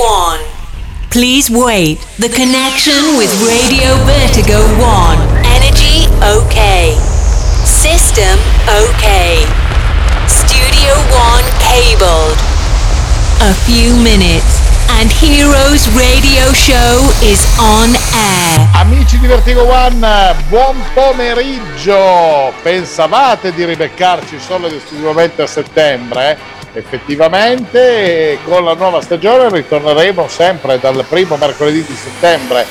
One. Please wait. The connection with Radio Vertigo One. Energy okay. System okay. Studio One cabled. A few minutes and Heroes Radio Show is on air. Amici di Vertigo One, buon pomeriggio. Pensavate di ribeccarci solo ed esclusivamente a settembre? Effettivamente con la nuova stagione ritorneremo sempre dal primo mercoledì di settembre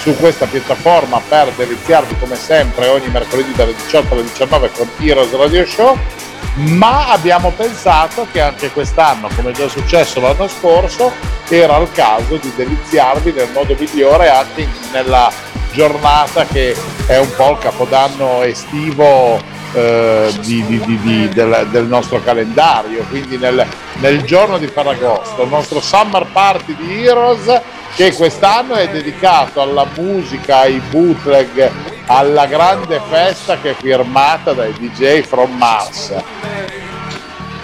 su questa piattaforma per deliziarvi come sempre ogni mercoledì dalle 18 alle 19 con Heroes Radio Show, ma abbiamo pensato che anche quest'anno, come già successo l'anno scorso, era il caso di deliziarvi nel modo migliore anche nella giornata che è un po' il capodanno estivo del nostro calendario, quindi nel giorno di Ferragosto, il nostro summer party di Heroes, che quest'anno è dedicato alla musica, ai bootleg, alla grande festa che è firmata dai DJ From Mars.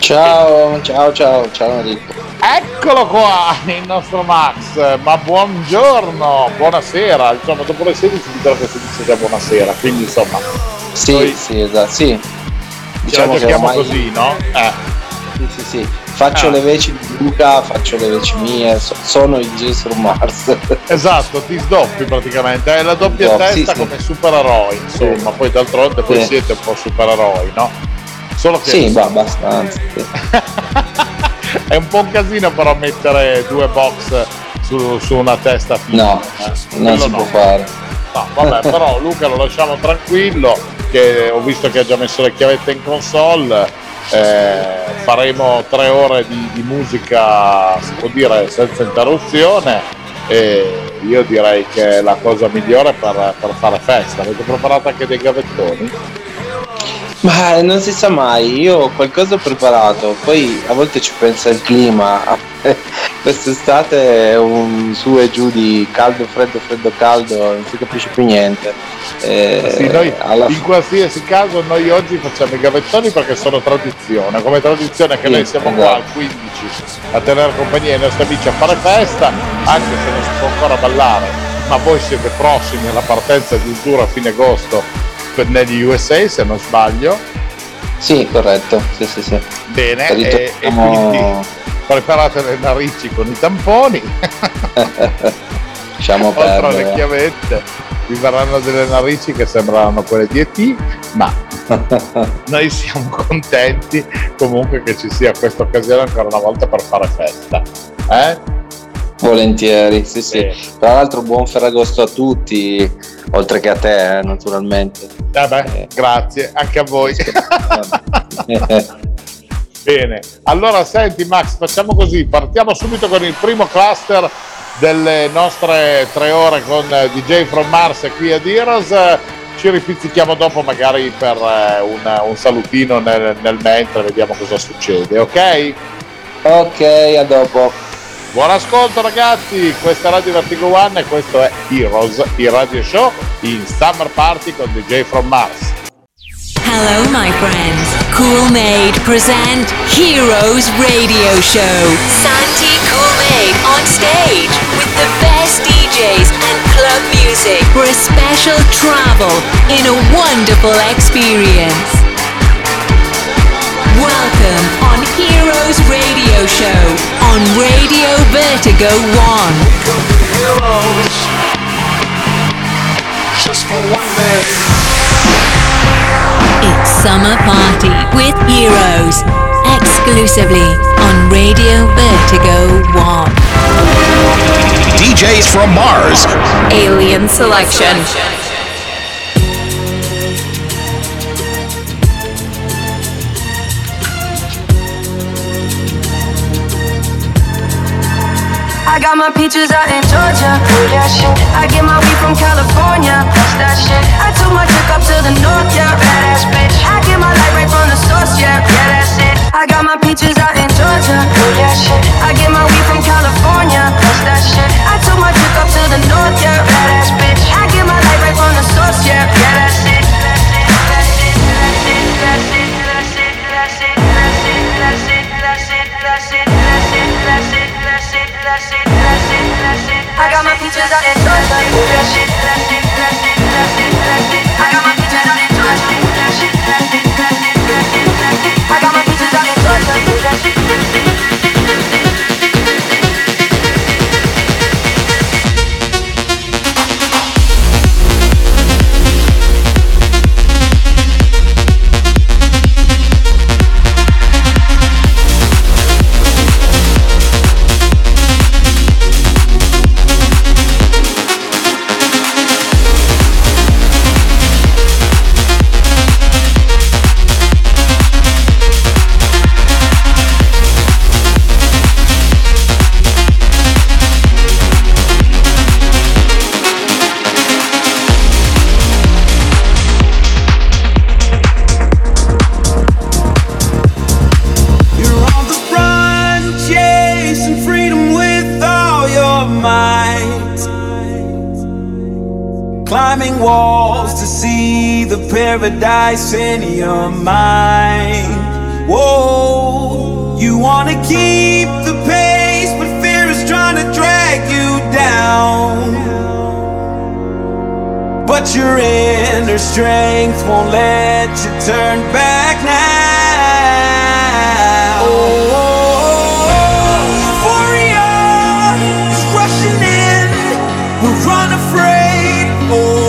Ciao Enrico. Eccolo qua il nostro Max, ma buongiorno, buonasera, insomma dopo le 16 mi trovo che si dice già buonasera, quindi insomma... Sì, esatto, sì. Diciamo che ormai... così, no? Sì. Faccio le veci di Luca, faccio le veci mie, sono il Jesus Mars. Esatto, ti sdoppi praticamente, è la doppia testa come supereroi, insomma, poi d'altronde poi siete un po' supereroi, no? Solo che... Sì, ma abbastanza. È un po' un casino però mettere due box su una testa fine. No, non si può fare. No, vabbè, però Luca lo lasciamo tranquillo, che ho visto che ha già messo le chiavette in console, faremo 3 ore di musica, si può dire, senza interruzione, e io direi che è la cosa migliore per fare festa. Avete preparato anche dei gavettoni? Ma non si sa mai, io qualcosa ho preparato, poi a volte ci pensa il clima, quest'estate è un su e giù di caldo, caldo, non si capisce più niente. Noi in qualsiasi caso noi oggi facciamo i gavettoni perché sono tradizione, come tradizione che noi siamo qua al 15 a tenere compagnia ai nostri amici a fare festa, anche se non si può ancora ballare, ma voi siete prossimi alla partenza di un tour a fine agosto negli USA, se non sbaglio. Sì, corretto, sì. Bene, e quindi preparate le narici con i tamponi. Diciamo oltre alle chiavette vi verranno delle narici che sembreranno quelle di E.T., ma noi siamo contenti comunque che ci sia questa occasione ancora una volta per fare festa, volentieri, sì. Tra l'altro buon Ferragosto a tutti, oltre che a te, naturalmente. Grazie, anche a voi. Bene, allora senti Max, facciamo così, partiamo subito con il primo cluster delle nostre 3 ore con DJ From Mars qui ad Heroes. Ci ripizzichiamo dopo magari per un salutino nel mentre, vediamo cosa succede, ok? A dopo. Buon ascolto ragazzi, questa è Radio Vertigo One e questo è Heroes, il radio show in Summer Party con DJ From Mars. Hello my friends, Cool-Made present Heroes Radio Show. Santy Cool-Made on stage with the best DJs and club music for a special travel in a wonderful experience. Welcome on Heroes Radio Show on Radio Vertigo One. Become the heroes, just for one day. It's Summer Party with Heroes, exclusively on Radio Vertigo One. DJs From Mars, Alien Selection. I got my peaches out in Georgia, yeah shit. I get my weed from California, that's that shit. I took my chick up to the north, yeah, badass bitch. I get my light right from the source, yeah that's it. I got my peaches out in Georgia, yeah shit. I get my weed from California, that's that shit. I took my chick up to the north, yeah, badass bitch. I get my light right from the source, yeah that's it. That's it. that shit, that shit, that shit. I got my peaches out in Georgia. That shit, that shit, that shit, that shit, that shit. I got my peaches out in Georgia. That shit, that shit, that shit, that shit, that shit. I got my peaches out in Georgia. That shit, that shit. Paradise in your mind. Whoa, you wanna keep the pace, but fear is trying to drag you down. But your inner strength won't let you turn back now. Oh, euphoria is rushing in. We're unafraid. Oh.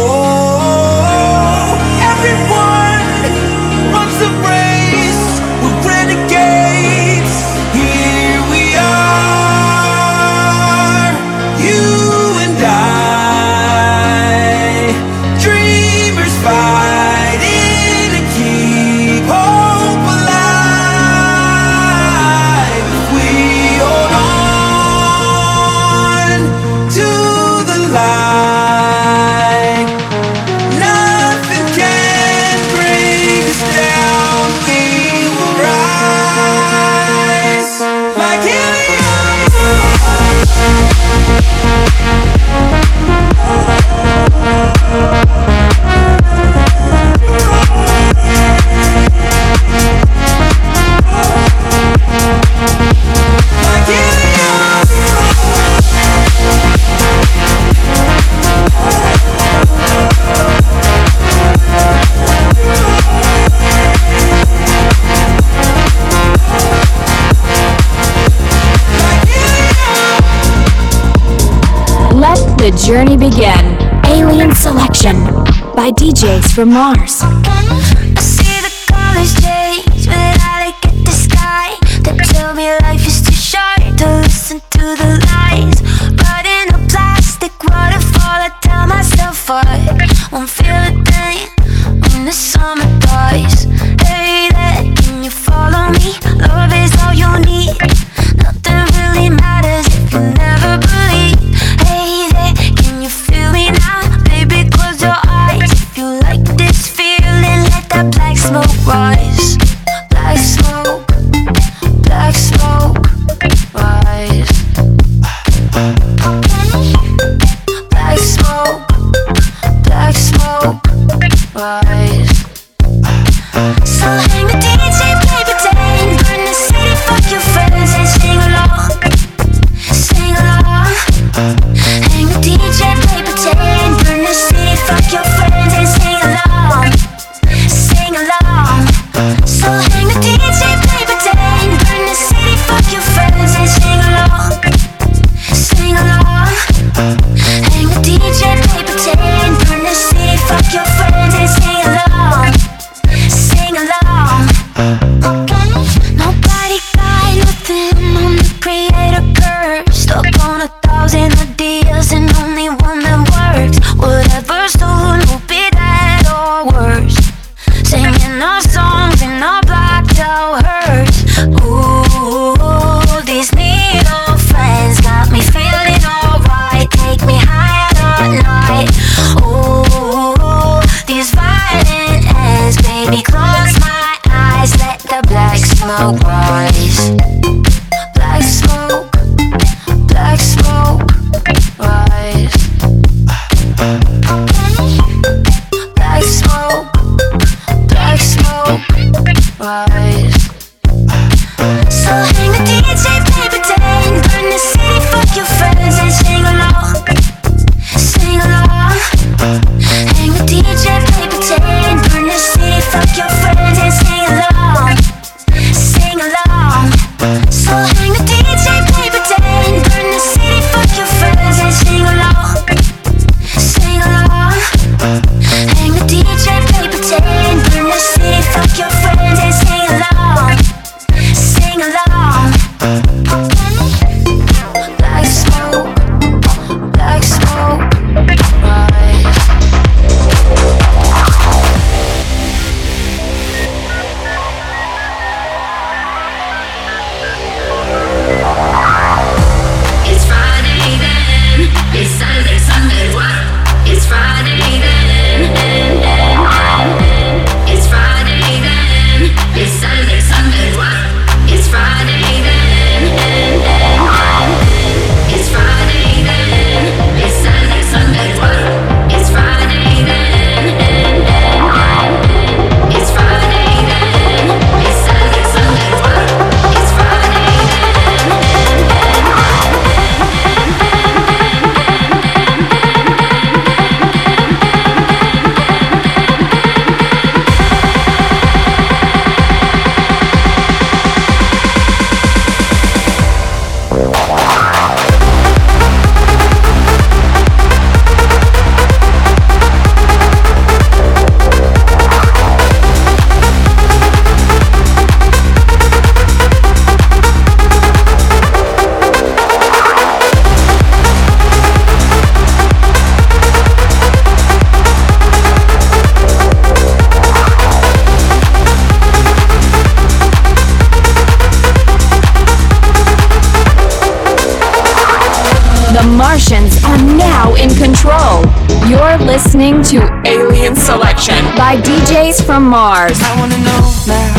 The journey began. Alien Selection by DJs from Mars. I see the colors change when I look at the sky. They tell me life is too short to listen to the lies. But in a plastic waterfall, I tell myself I won't feel a thing when the summer dies. Hey there, can you follow me? Love is all you need. Nothing really matters if you never believe. Hey there. Rise, black smoke, rise. The Martians are now in control. You're listening to Alien Selection by DJs from Mars. I wanna know now.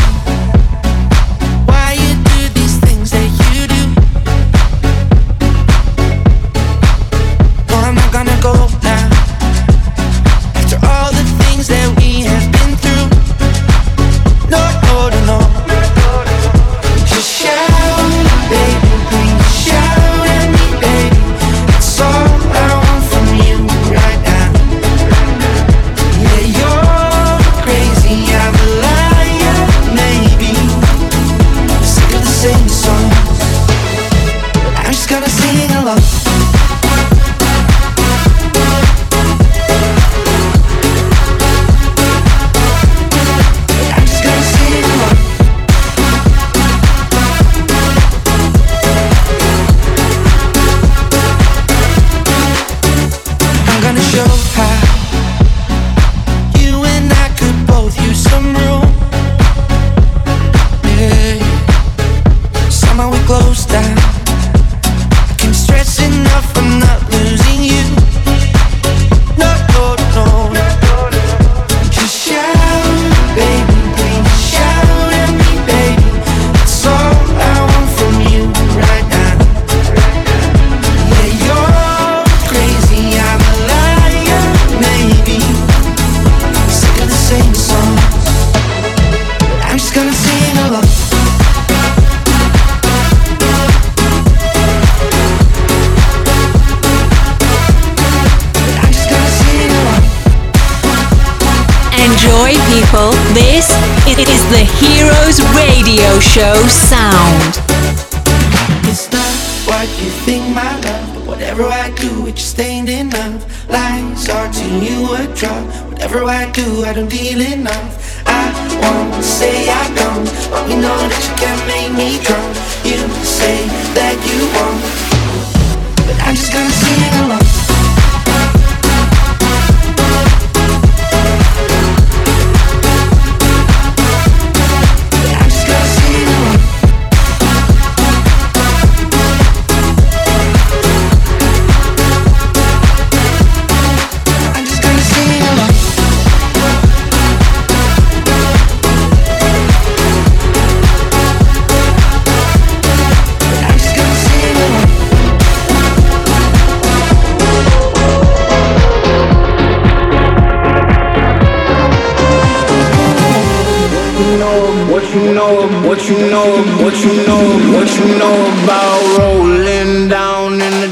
This is the Heroes Radio Show sound. It's not what you think, my love, but whatever I do, it just ain't enough. Lies are to you a drug. Whatever I do, I don't deal enough. I won't say I don't, but we know that you can make me drunk. You say that you won't, but I'm just gonna sing along. What you know, what you know, what you know about rolling down in the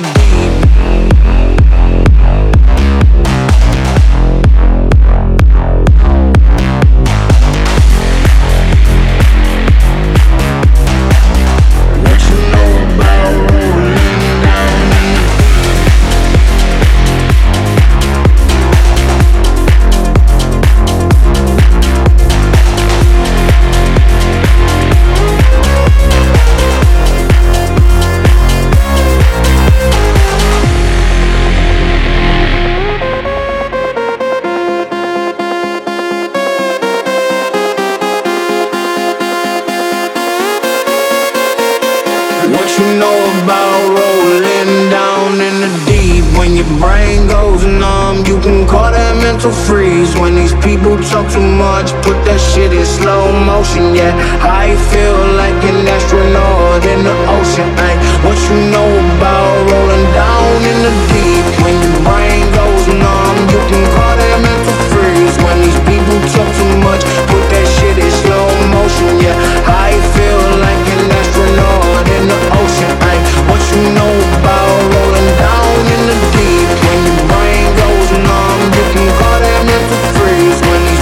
talk too much, put that shit in slow motion, yeah. I feel like an astronaut in the ocean, ay. What you know about rolling down in the deep? When your brain goes numb, you can call that mental freeze. When these people talk too much, put that shit in slow motion, yeah. I feel like an astronaut in the ocean, ay. What you know about rolling down in the deep? When your brain goes numb, you can call that mental freeze. When you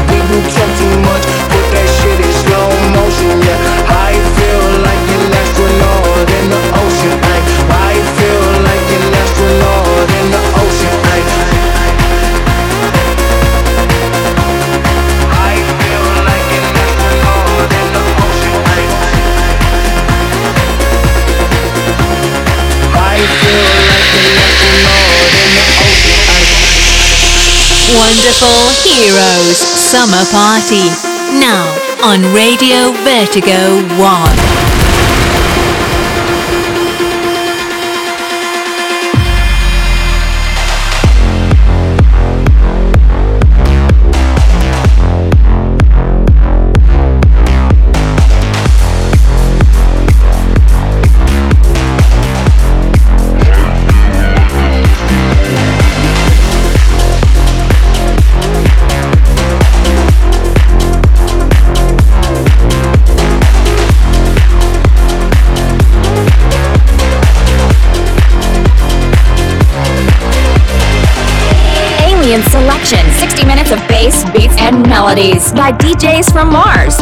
talk too much, put that shit in slow motion, yeah. I feel like an astronaut in the ocean, ay. I feel like an astronaut in the ocean, ay. I feel like an astronaut in the ocean, ay. I feel like an astronaut in the ocean, ay. Wonderful Heroes Summer Party, now on Radio Vertigo One. 60 minutes of bass, beats, and melodies by DJs from Mars.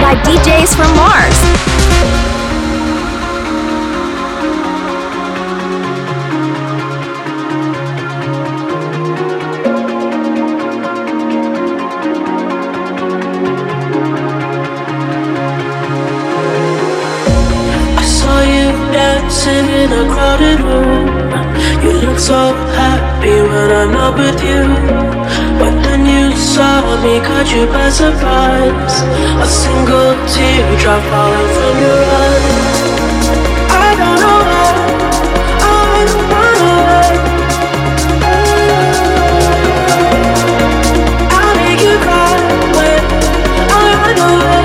By DJs from Mars. Caught you by surprise, a single teardrop falling from your eyes. I don't know why I don't run away. I'll make you cry when I run away.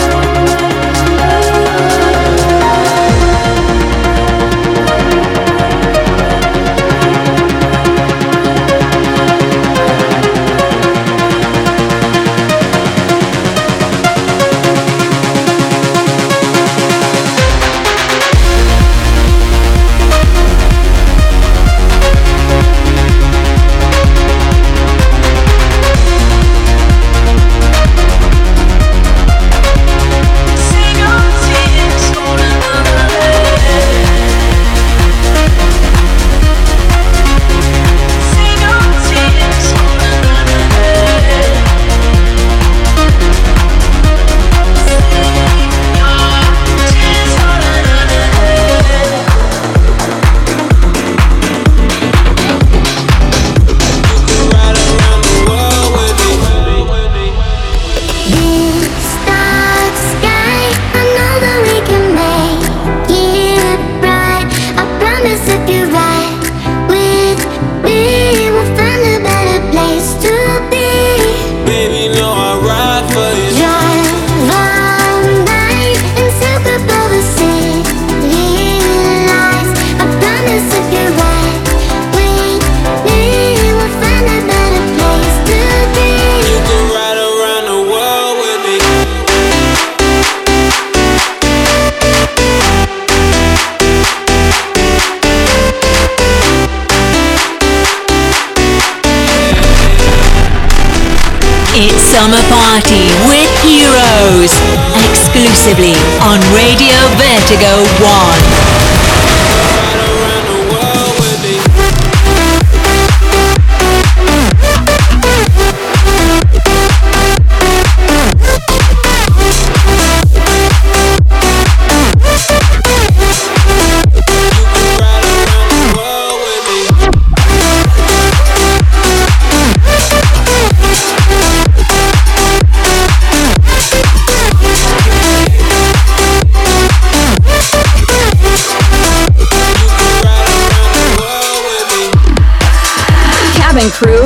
It's Summer Party with Heroes, exclusively on Radio Vertigo One. Crew,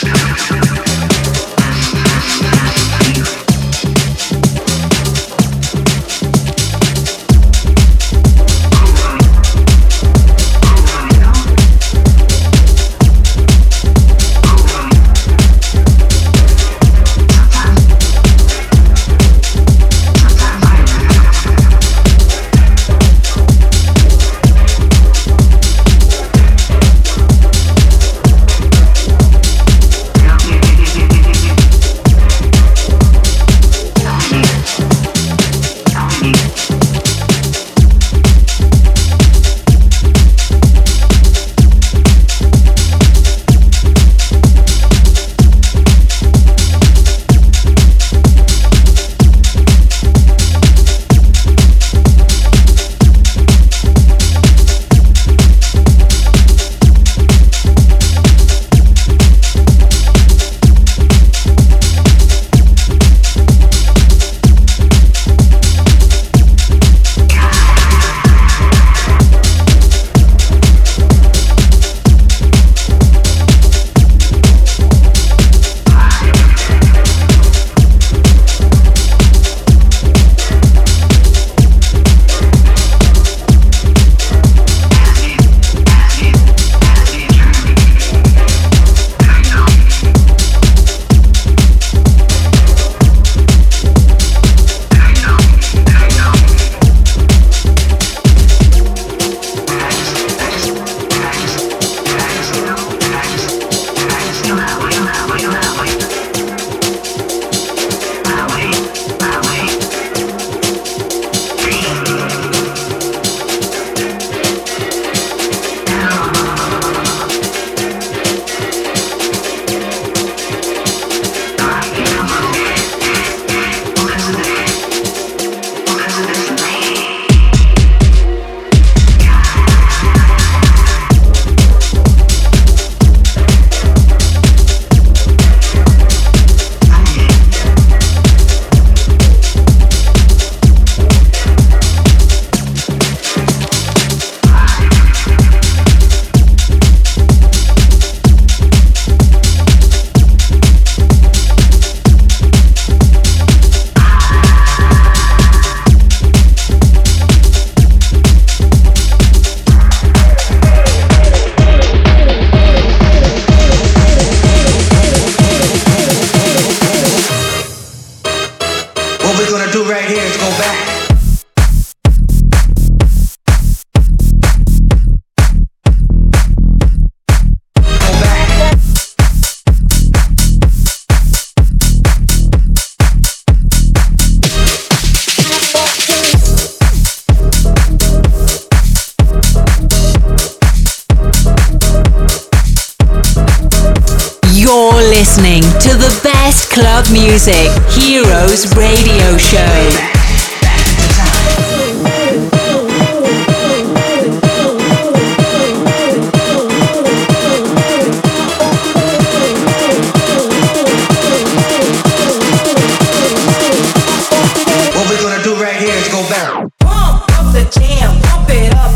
Listening to the best club music, Heroes Radio Show. Pump it up.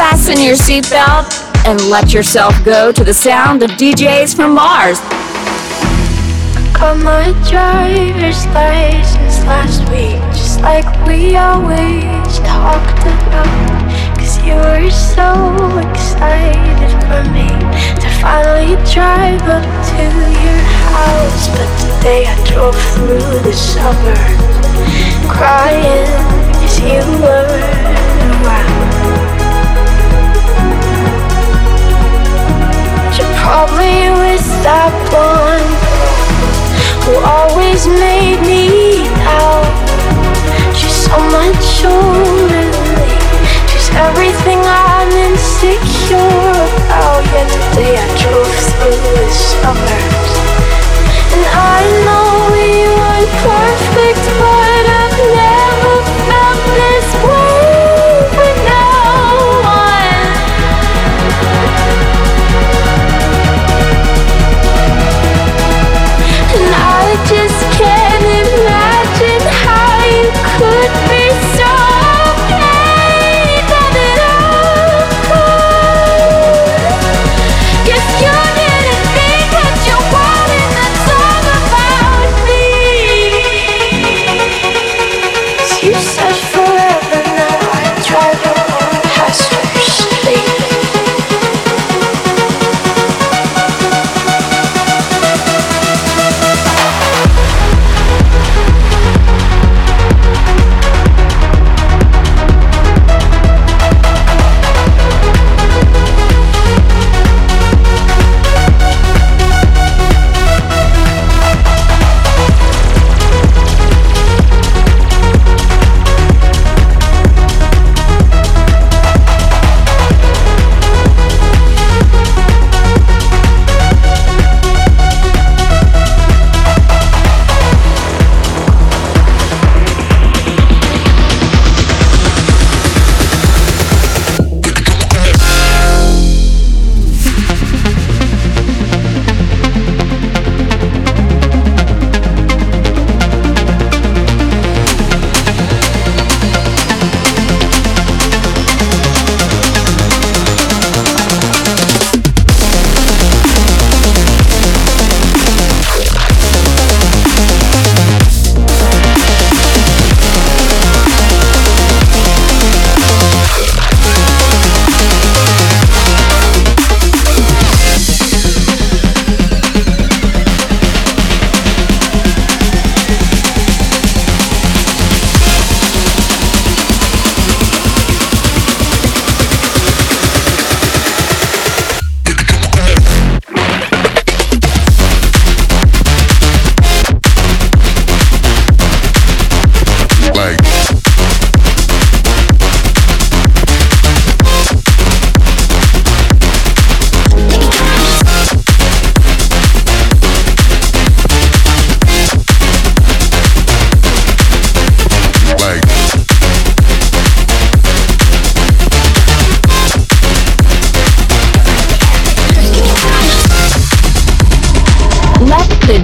fasten your seatbelt and let yourself go to the sound of DJs from Mars. Got my driver's license last week, just like we always talked about. Cause you were so excited for me to finally drive up to your house. But today I drove through the suburbs, crying cause you weren't around. You probably was that one who always made me out. She's so much older than me. She's everything I'm insecure about. Yet today I drove through the suburbs, and I know we weren't perfect, but I've never felt this way.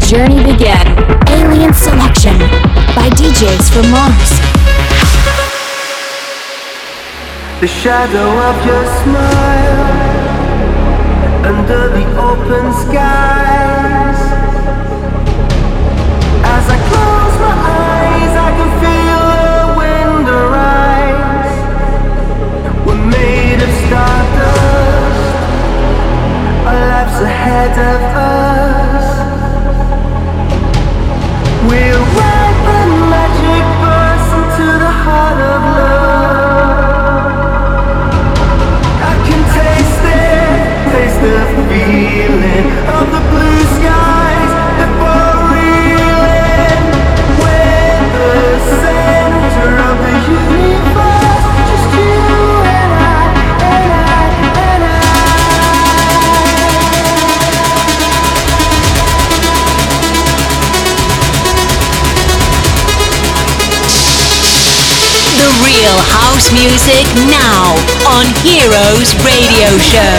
Journey began. Alien Selection by DJs from Mars. The shadow of your smile under the open skies. As I close my eyes, I can feel the wind arise. We're made of stardust. Our lives ahead of us. We'll ride the magic bus into the heart of love. I can taste the feeling of the blue skies that we're reeling. We're the center of the universe, just you and I, and I, and real house music now on Heroes Radio Show.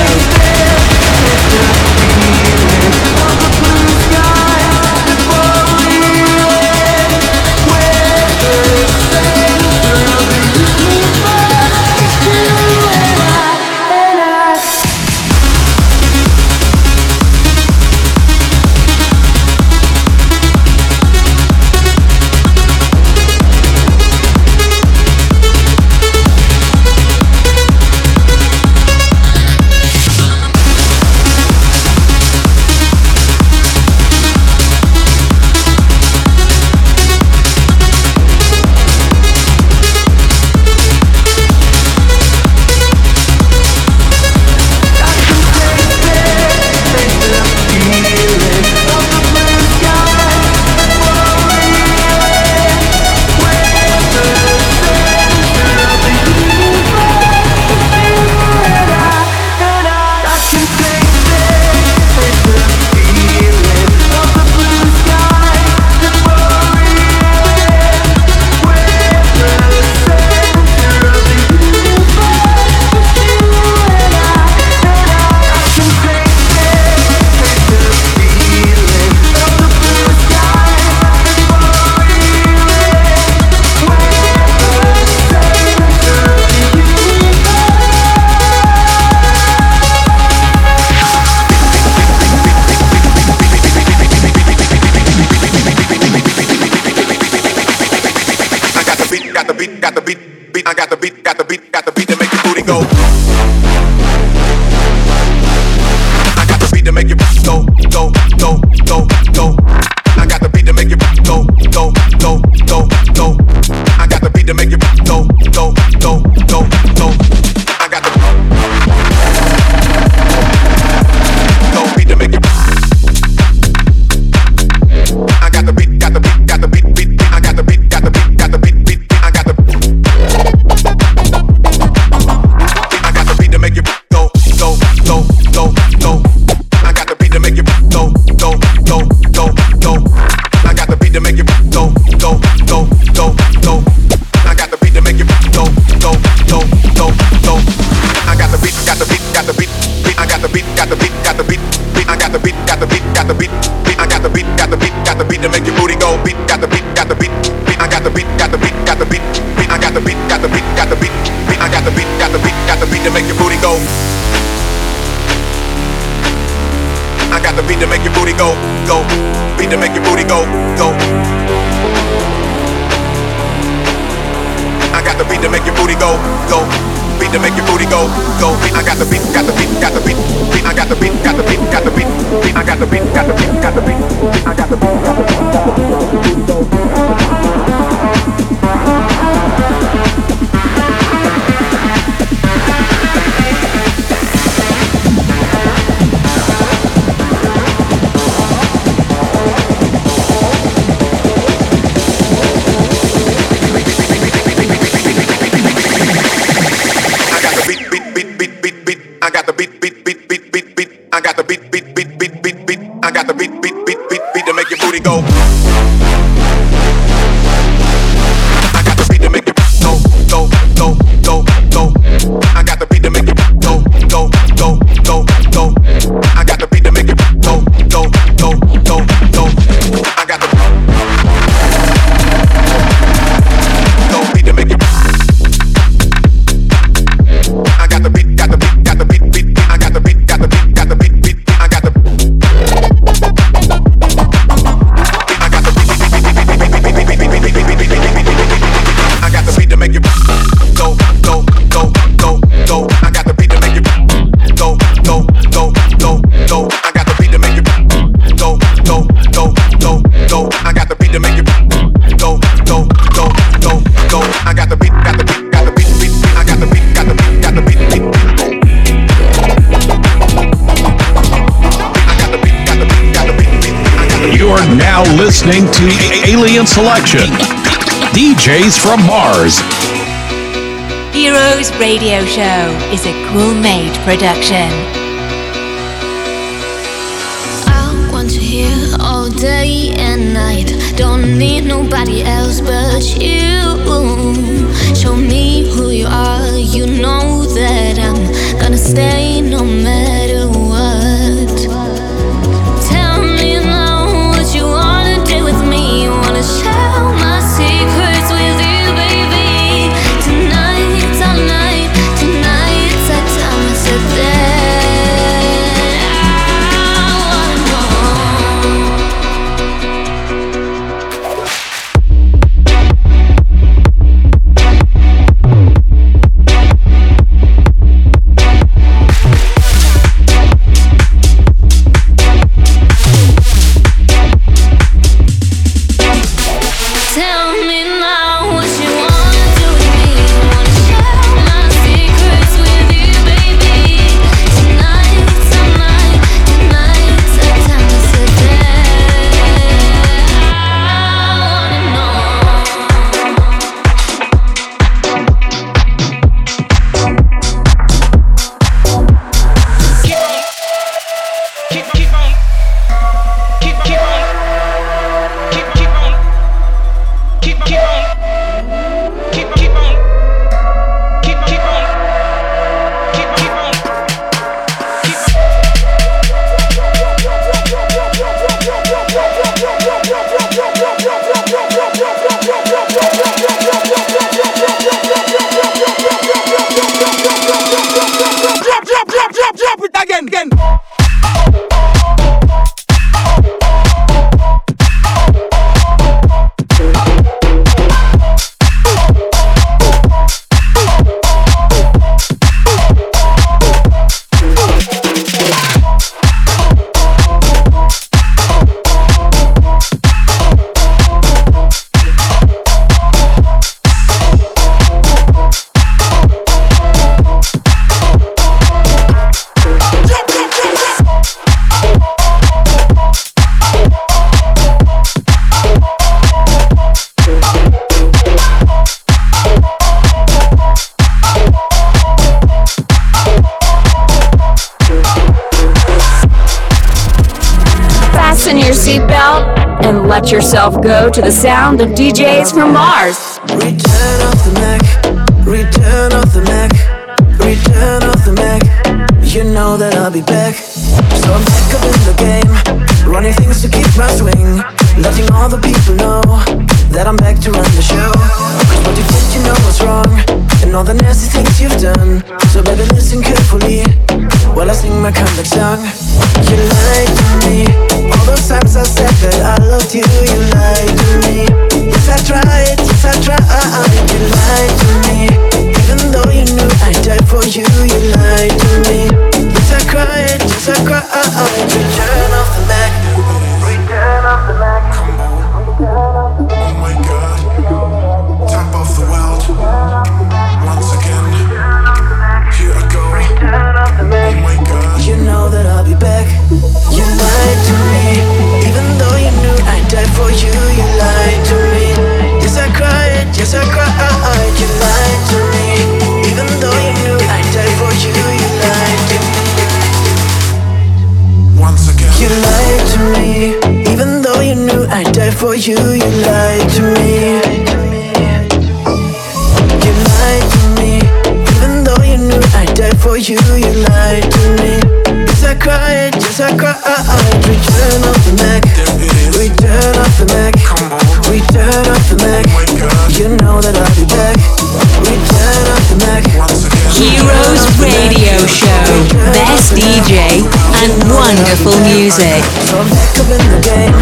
make it go, go, go, go, go. I got the beat to make it go, go, go, go, go. I got the beat to make it go, go, go, go, go. I got the beat to make it. I got the beat, got the beat, got the beat, beat. I got the beat, got the beat, got the beat, beat. I got the beat to make it go, go, go, go, go. I got the beat to make it go, go, go, go, go. I got the beat to make it go, go, go, go, go. I got the beat to make it go, go, go, go, go. I got the beat, got the beat, got the beat, beat. I got the beat, got the beat, got the beat, beat. I got the beat, got the beat, got the beat, beat. I got the beat, got the beat, got the beat to make your booty go. Beat, got the beat, got the beat, beat. I got the beat, got the beat, got the beat, beat. I got the beat, got the beat, got the beat, beat. I got the beat, got the beat, got the beat to make your booty go. I got the beat to make your booty go, go. Beat to make your booty go, go. I got the beat to make your booty go, go. Beat to make your booty go, go. I got the beat, got the beat, got the beat. I got the beat, got the beat, got the beat. I got the beat, got the beat, got the beat. I got the beat, got the beat, got the beat. Listening to Alien Selection, DJs from Mars. Heroes Radio Show is a Cool-Made production. I want you here all day and night. Don't need nobody else but you. Show me who you are. You know that I'm gonna stay no matter what. Share my secrets with you, baby. Tonight's our night, tonight's our time. I said that I want seatbelt and let yourself go to the sound of DJs from Mars. Return of the Mac, return of the Mac, return of the Mac. You know that I'll be back. So I'm back up in the game, running things to keep my swing, letting all the people know that I'm back to run the show. But you think you know what's wrong and all the nasty things you've done. So baby, listen carefully while I sing my comeback song. You lied to me, all those times I said that I loved you. You lied to me, yes I tried, yes I tried. You lied to me, even though you knew I died for you. You lied to me, yes I cried, yes I cried. Return of the Mac, return of the Mac. Come on, oh my God, top of the world, once again, here I go. Oh my God, you know that I'll be back. You lied to me, even though you knew I died for you. You lied to me, yes I cried, yes I cried. You lied to me, even though you knew I died for you. You lied to me, once again. You lied to me, even though you knew I died for you. You lied to me. For you, you lied to me. Yes, I cried, yes, I cried. Return of the Mac, return of the Mac, return of the Mac. You know that I'll be back. Return of the Mac. Heroes Radio Show, best DJ and wonderful music. So I'm back up in the game.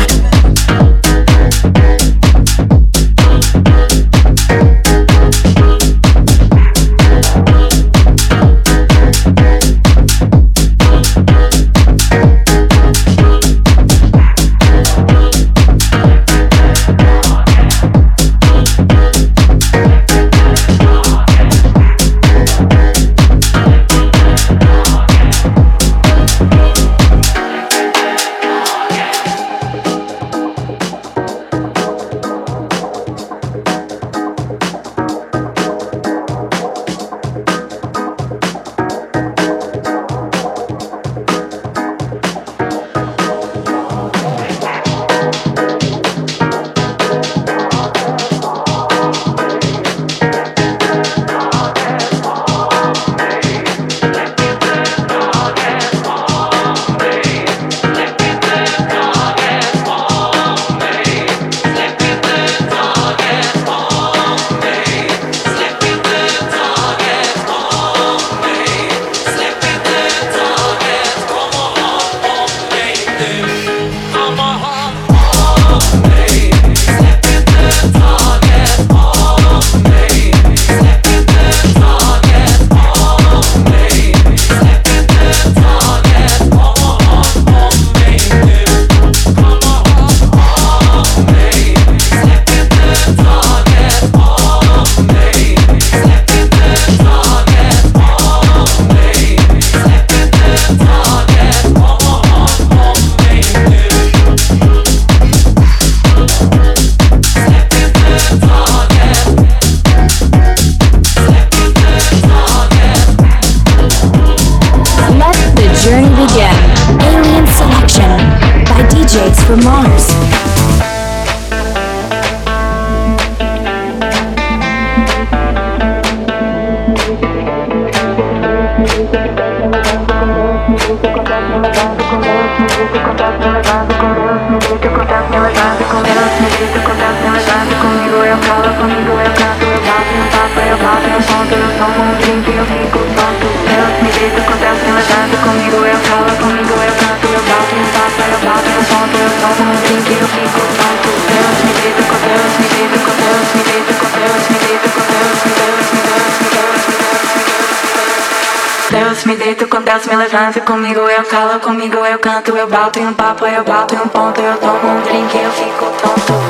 Dança comigo, eu calo comigo, eu canto, eu bato em um papo, eu bato em um ponto, eu tomo um drink, eu fico tonto.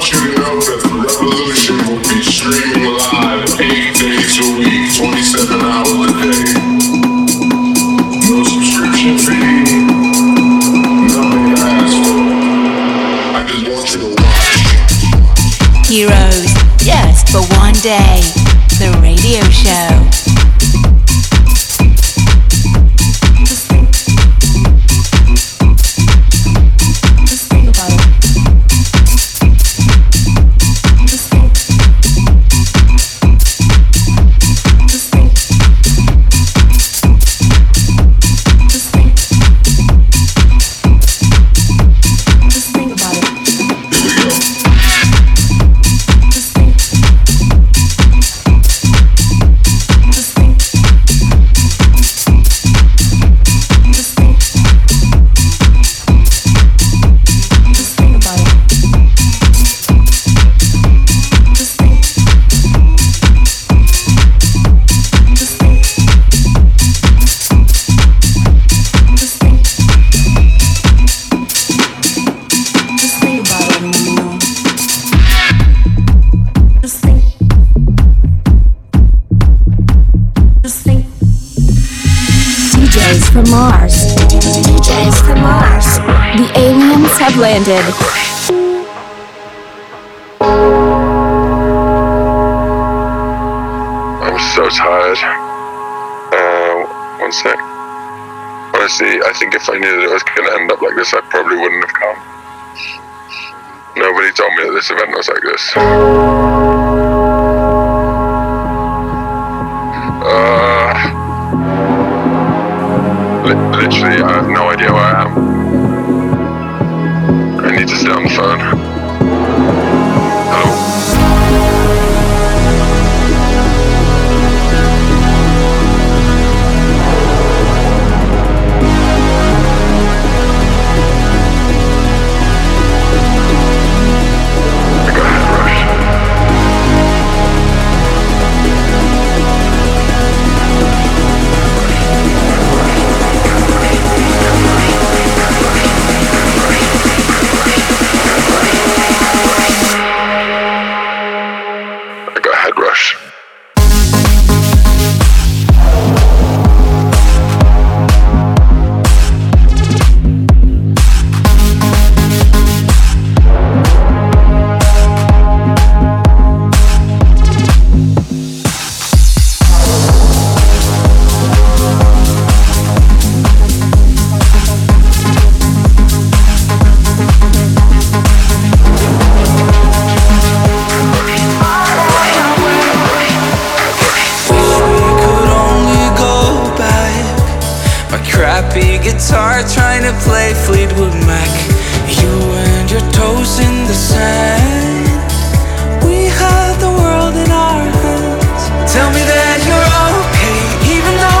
want you to know that the revolution will be streaming live 8 days a week, 27 hours a day. No subscription fee, nothing to ask for. I just want you to watch. Heroes, just for one day, the radio show. Landed. I'm so tired. One sec. Honestly, I think if I knew that it was going to end up like this, I probably wouldn't have come. Nobody told me that this event was like this. Literally, I have no idea where I am. I need to stay on the phone. Hello? Tell me that you're okay, even though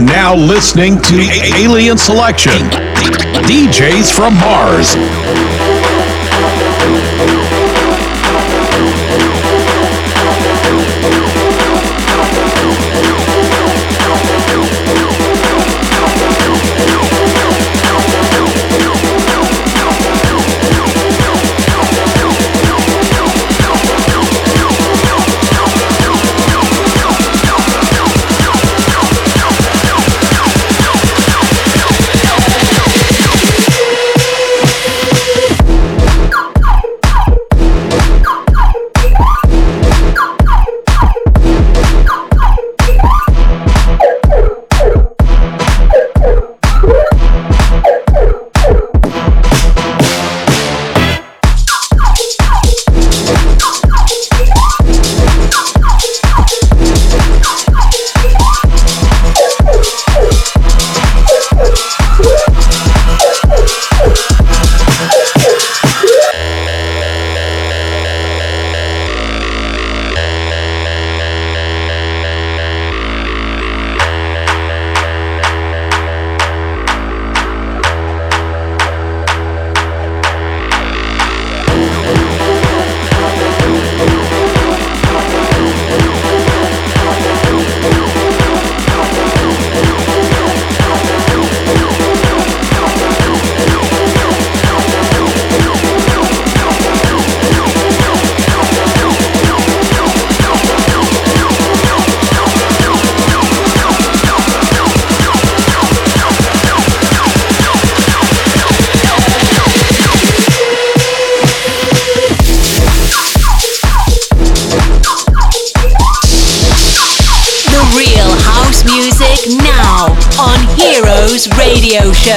Now listening to Alien Selection, DJs from Mars. Radio show.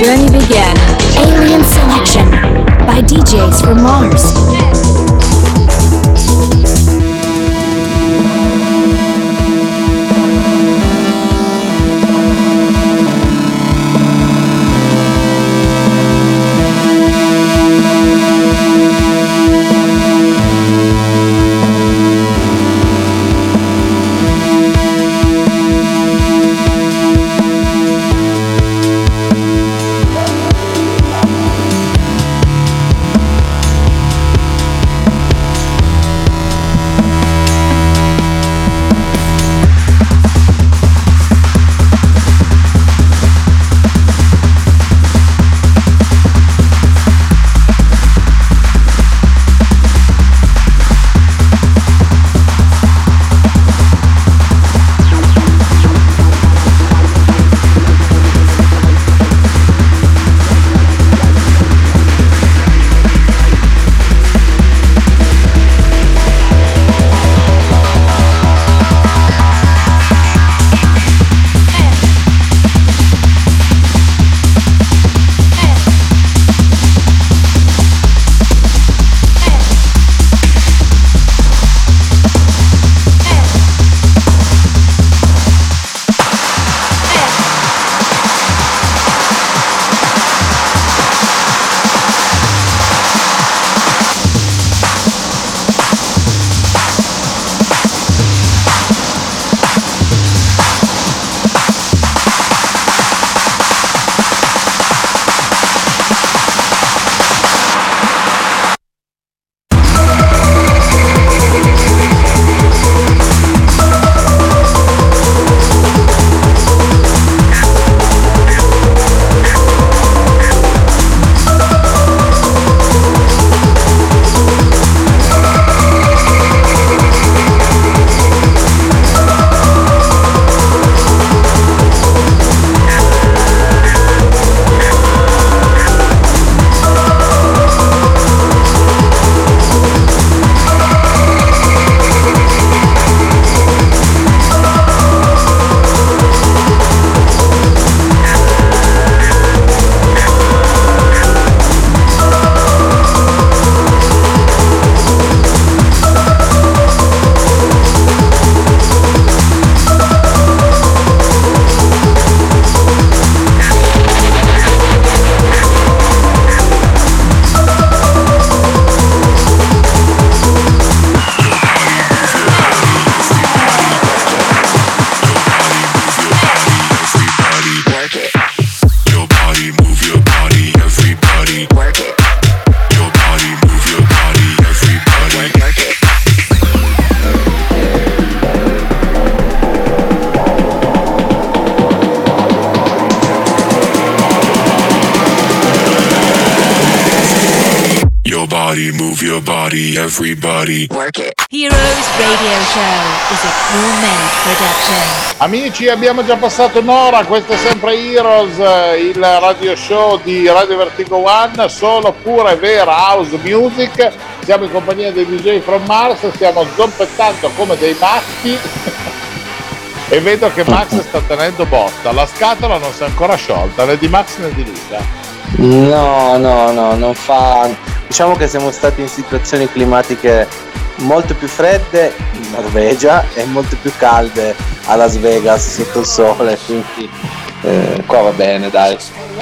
journey began. Alien Selection by DJs from Mars. Move your body, everybody. Work it. Heroes Radio Show is a Cool-Made production. Amici, abbiamo già passato un'ora, questo è sempre Heroes, il radio show di Radio Vertigo One, solo pura e vera house music. Siamo in compagnia dei DJ From Mars, stiamo zompettando come dei matti e vedo che Max sta tenendo botta. La scatola non si è ancora sciolta, né di Max né di Luca. No, non fa... Diciamo che siamo stati in situazioni climatiche molto più fredde in Norvegia e molto più calde a Las Vegas sotto il sole, quindi qua va bene, dai.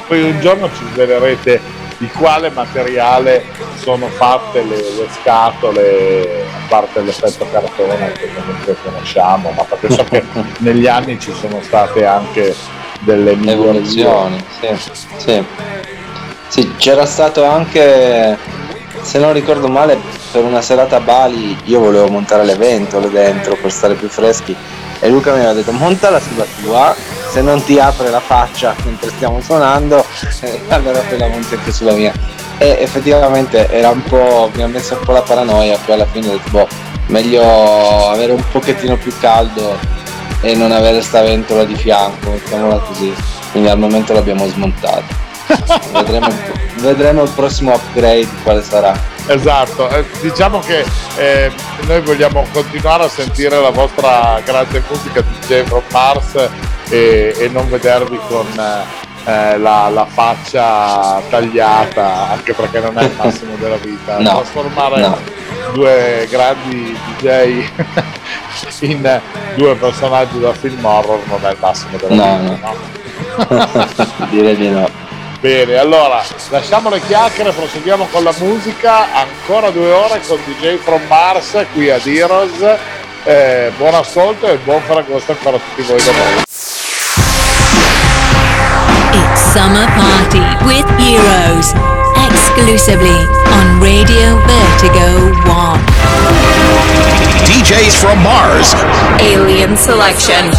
Poi un giorno ci svelerete di quale materiale sono fatte le scatole, a parte l'effetto cartone che comunque conosciamo, ma penso che negli anni ci sono state anche delle evoluzioni. Sì, c'era stato anche... Se non ricordo male, per una serata a Bali io volevo montare le ventole dentro per stare più freschi e Luca mi aveva detto montala sulla tua, se non ti apre la faccia mentre stiamo suonando allora te la monti anche sulla mia. E effettivamente era un po', mi ha messo un po' la paranoia, poi alla fine ho detto meglio avere un pochettino più caldo e non avere sta ventola di fianco, mettiamola così, quindi al momento l'abbiamo smontata. Vedremo il prossimo upgrade quale sarà. Esatto, diciamo che noi vogliamo continuare a sentire la vostra grande musica di DJ From Mars e non vedervi con la faccia tagliata, anche perché non è il massimo della vita, no, trasformare due grandi DJ in due personaggi da film horror non è il massimo della vita, no? Direi di no. Bene, allora lasciamo le chiacchiere, proseguiamo con la musica, ancora 2 ore con DJ From Mars qui ad Heroes. Buon ascolto e buon Ferragosto ancora a tutti voi domani. It's Summer Party with Heroes, exclusively on Radio Vertigo One. DJs From Mars, Alien Selection.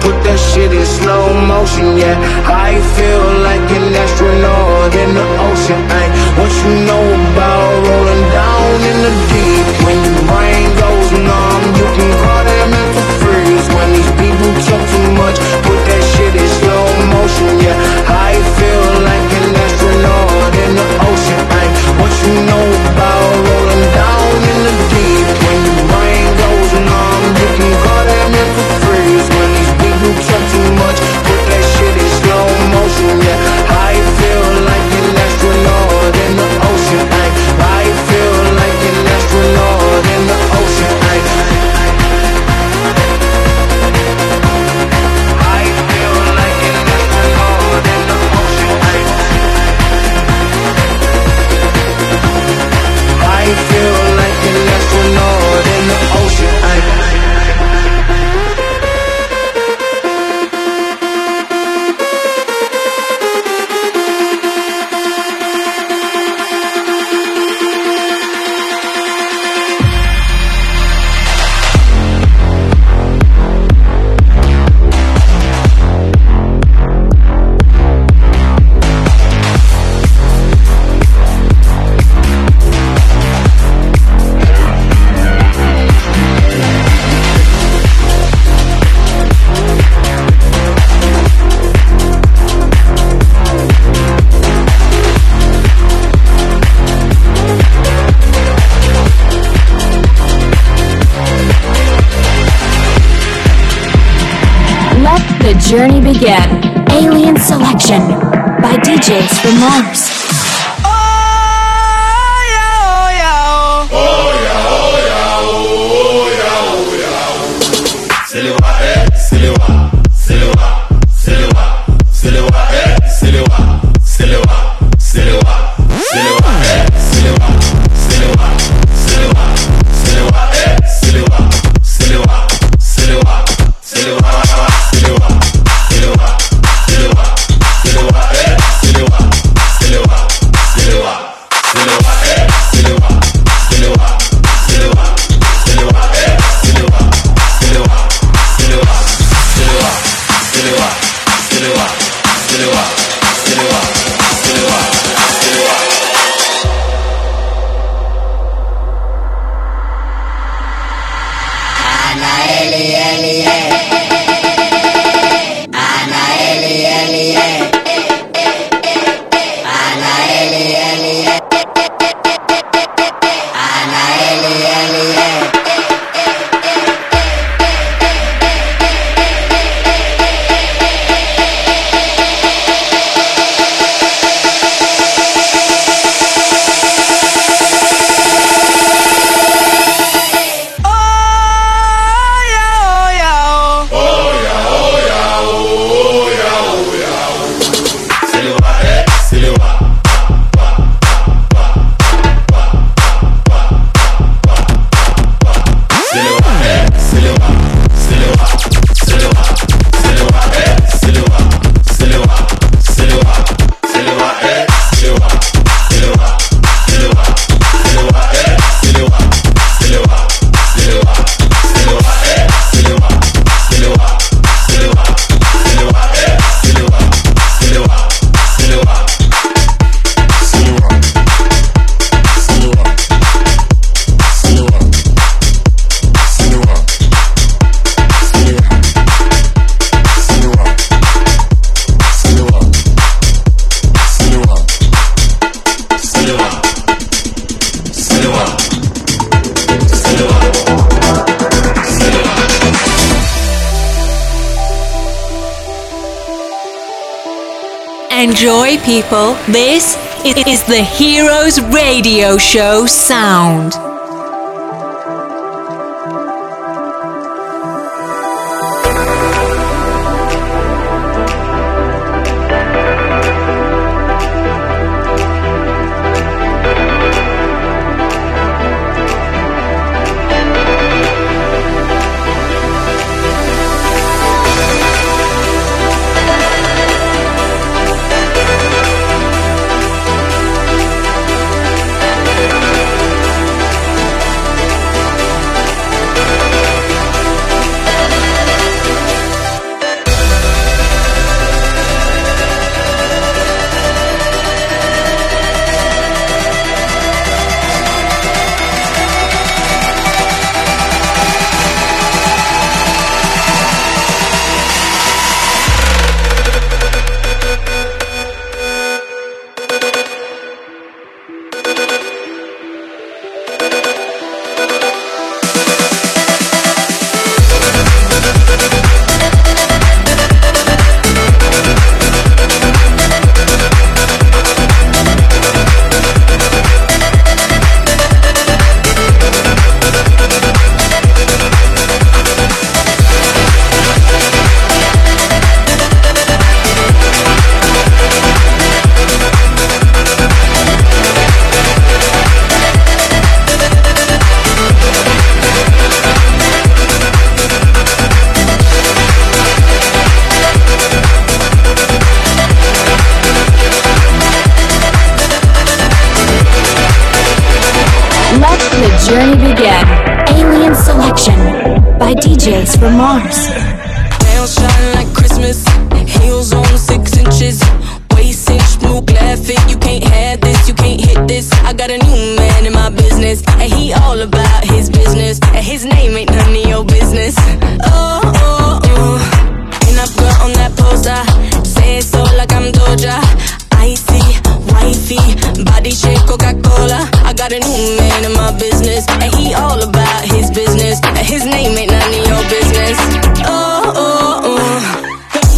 Put that shit in slow motion, yeah. the journey began. Alien Selection by DJs from Mars. Enjoy, people. This is the Heroes Radio Show sound. Journey began. Alien Selection by DJs from Mars. Nail shine like Christmas. Heels on 6 inches. Waist inch, blue glad fit. You can't have this, you can't hit this. I got a new man in my business, and he all about his business, and his name ain't none of your business. Oh, oh, oh. And I've got on that poster, say it so like I'm Doja. Icy. Wifey, body shape, Coca-Cola. I got a new man in my business, and he all about his business, and his name ain't none of your business. Oh, oh, oh.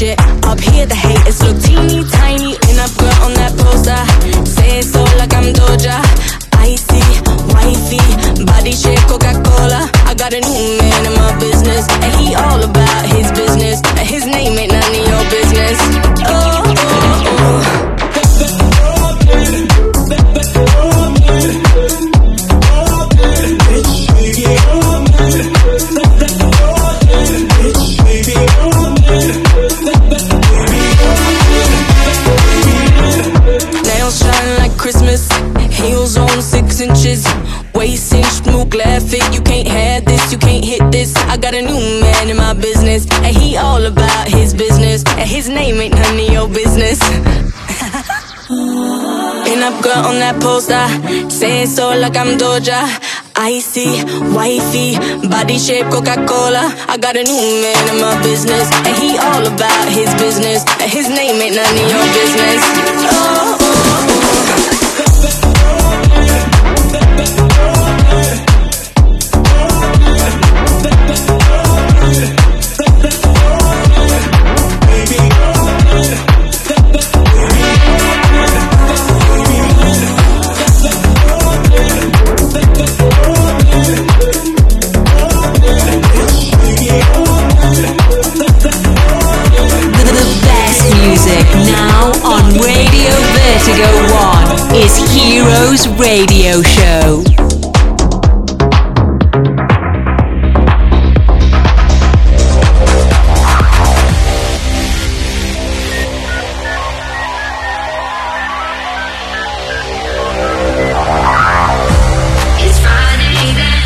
shit. Up here the haters look teeny tiny when I put on that poster. Say it so like I'm Doja. Icy, wifey, body shape Coca-Cola. I got a new man in my business, and he all about his business, and his name ain't none of your business. Oh, oh, oh. Waist inch, new glad fit. You can't have this, you can't hit this. I got a new man in my business, and he all about his business, and his name ain't none of your business. Pin up girl on that poster, saying so like I'm Doja. Icy, wifey, body shape Coca-Cola. I got a new man in my business, and he all about his business, and his name ain't none of your business. Oh, oh, oh. Radio One is Heroes Radio Show. It's Friday then.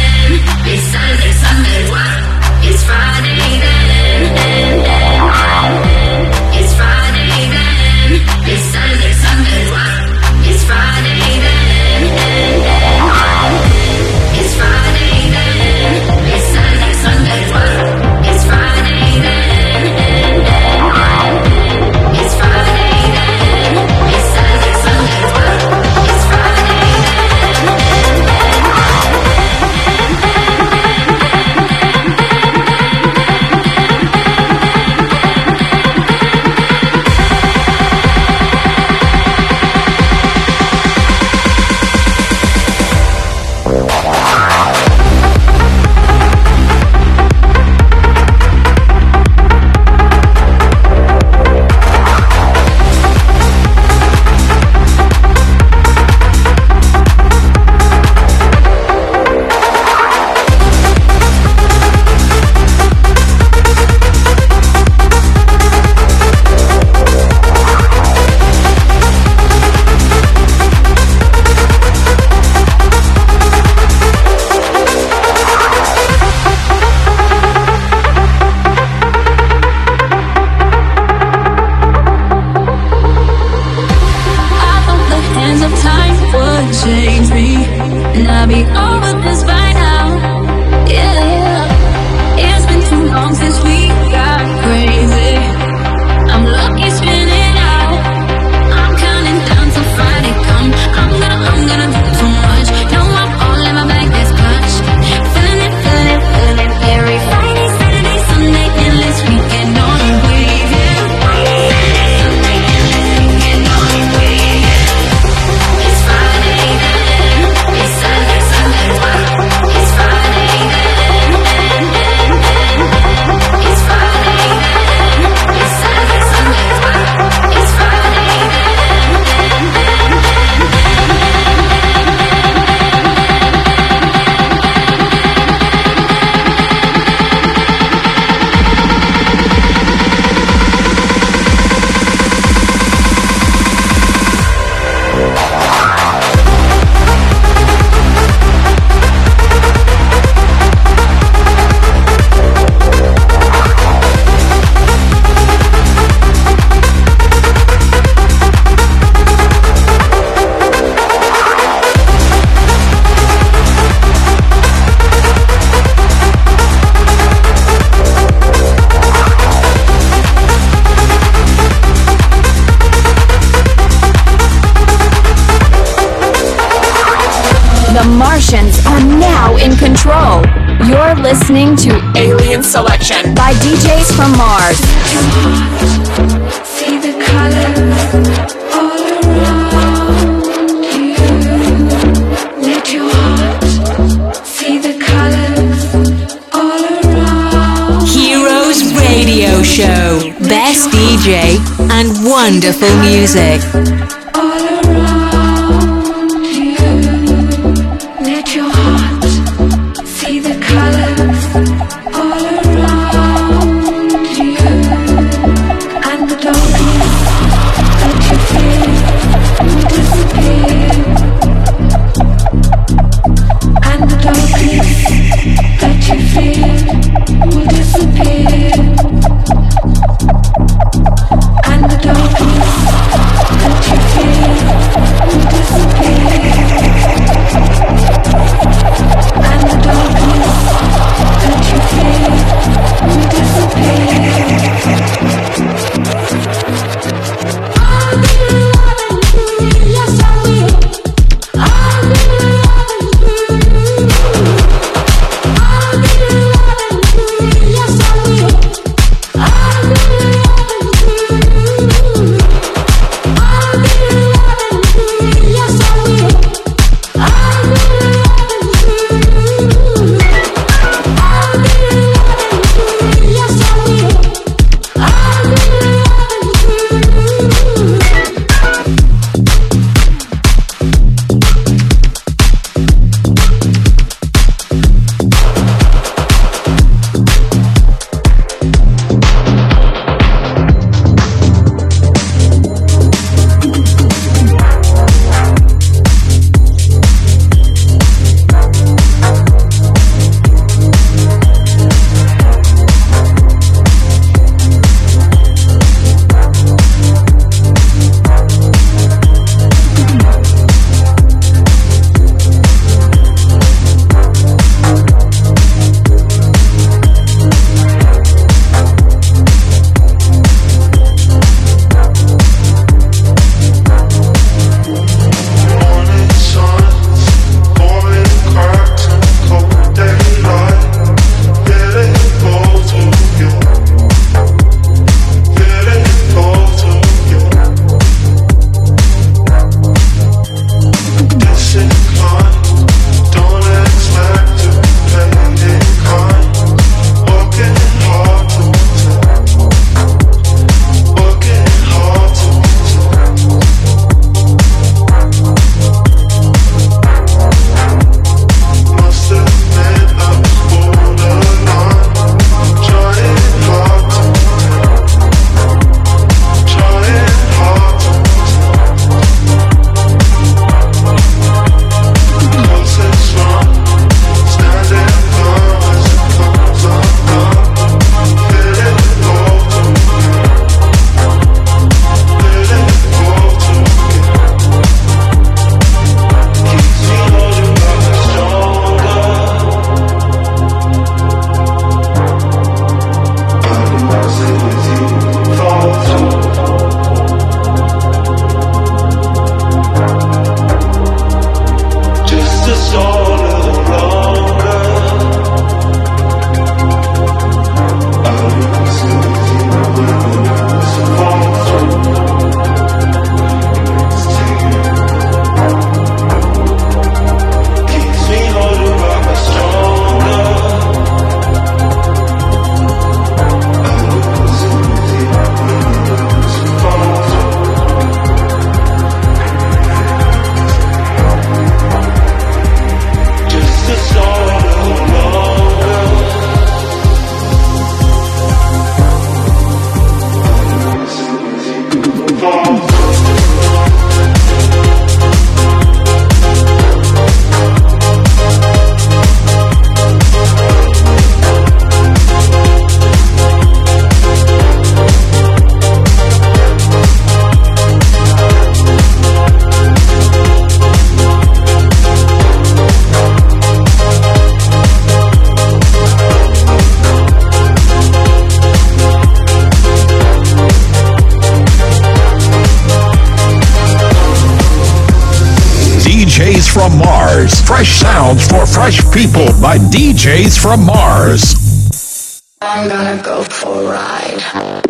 listening to Alien Selection by DJs from Mars. See the colors all around you. Let your heart see the colors all around you. Heroes Radio Show. Best DJ and wonderful music. From Mars. Mars. Fresh sounds for fresh people by DJs from Mars. I'm gonna go for a ride.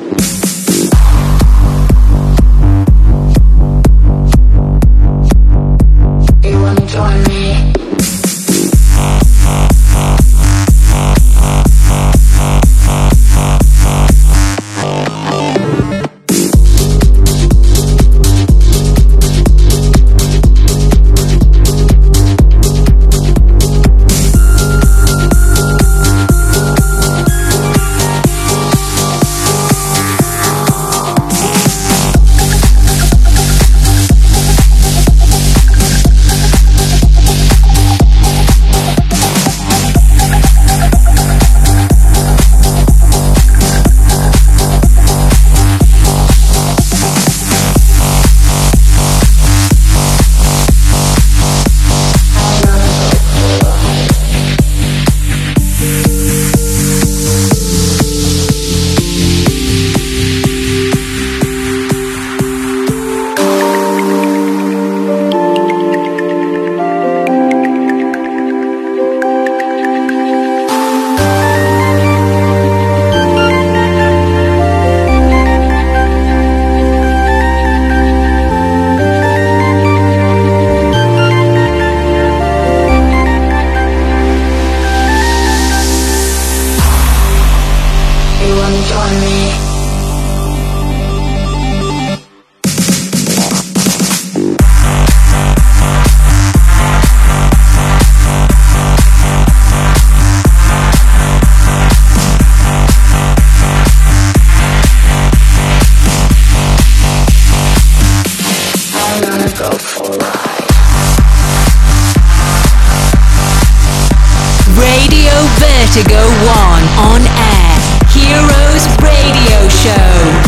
Vertigo One on air, Heroes Radio Show.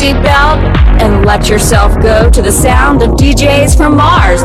Seatbelt and let yourself go to the sound of DJs from Mars.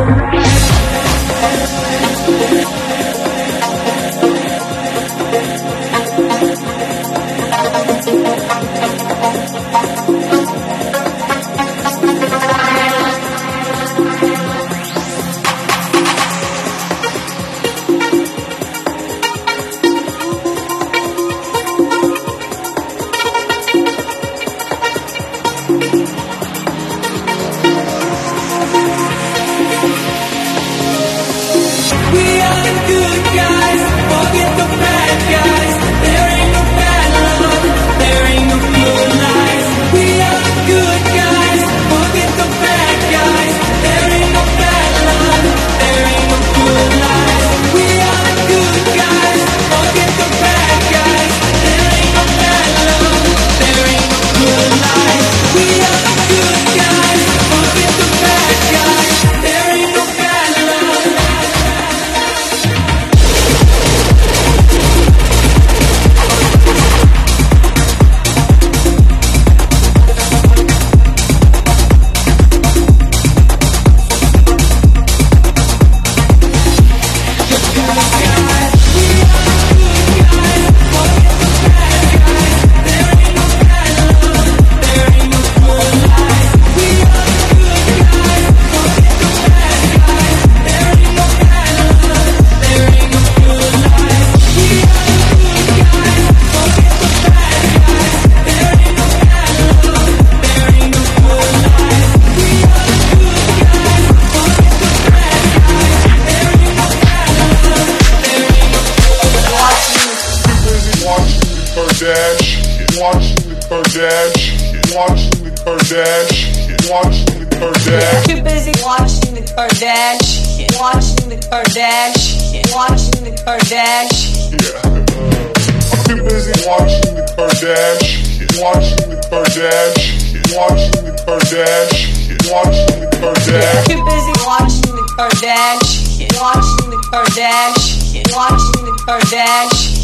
Kardashians. Too busy watching the Kardashians. Watching the Kardashians. Watching the Kardashians. I'm too busy watching the Kardashians. Watching the Kardashians. Watching the Kardashians. Watching the Kardashians. Too busy watching the Kardashians. Watching the Kardashians. Watching the Kardashians.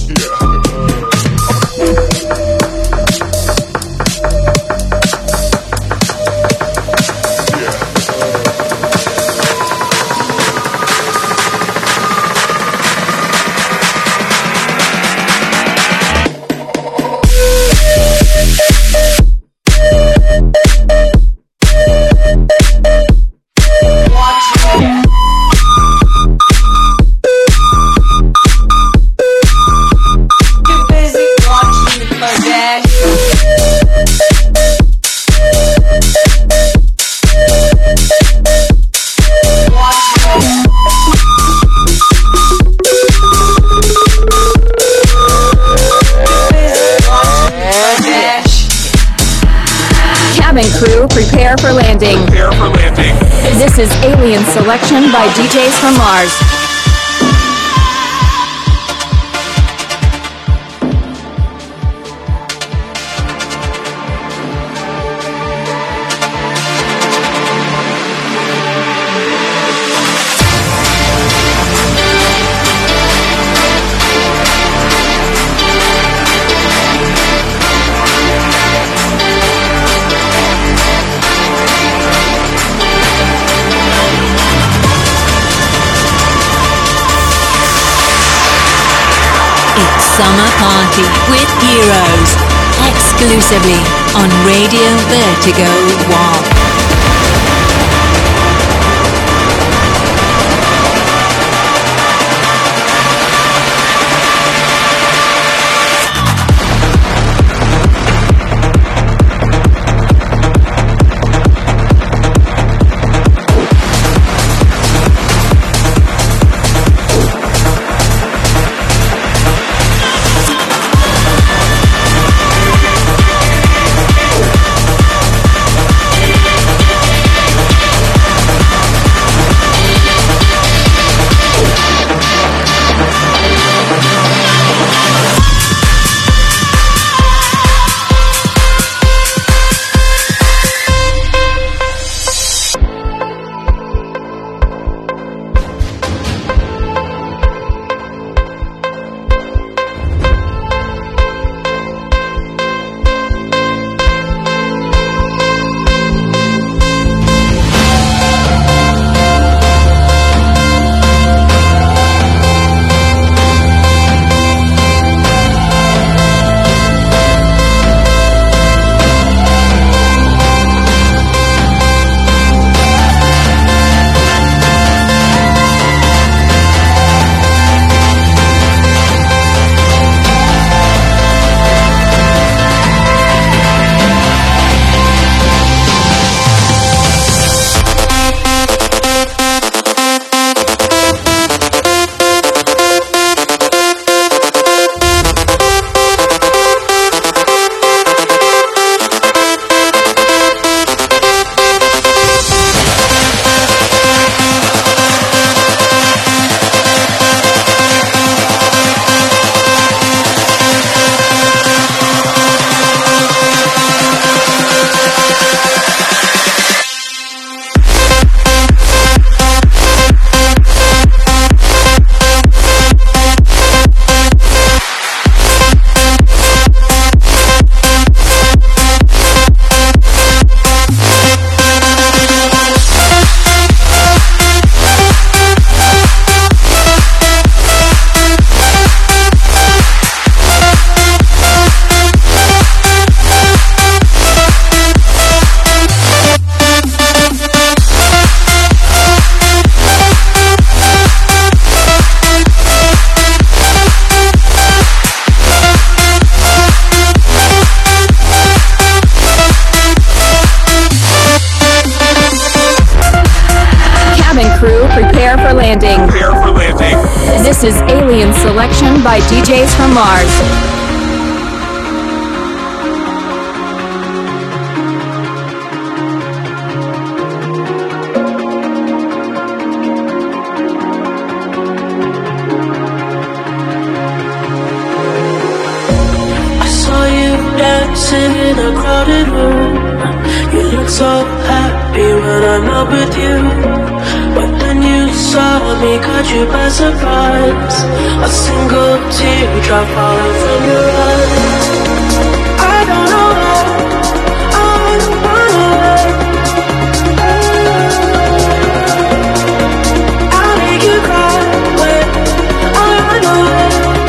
Prepare for landing. Prepare for landing. This is Alien Selection by DJs from Mars. Summer Party with Heroes, exclusively on Radio Vertigo One. This is Alien Selection by DJs from Mars. when I'm not with you. But then you saw me, caught you by surprise. A single teardrop falling from your eyes. I don't know why I always run away. I'll make you cry when I run away. Oh,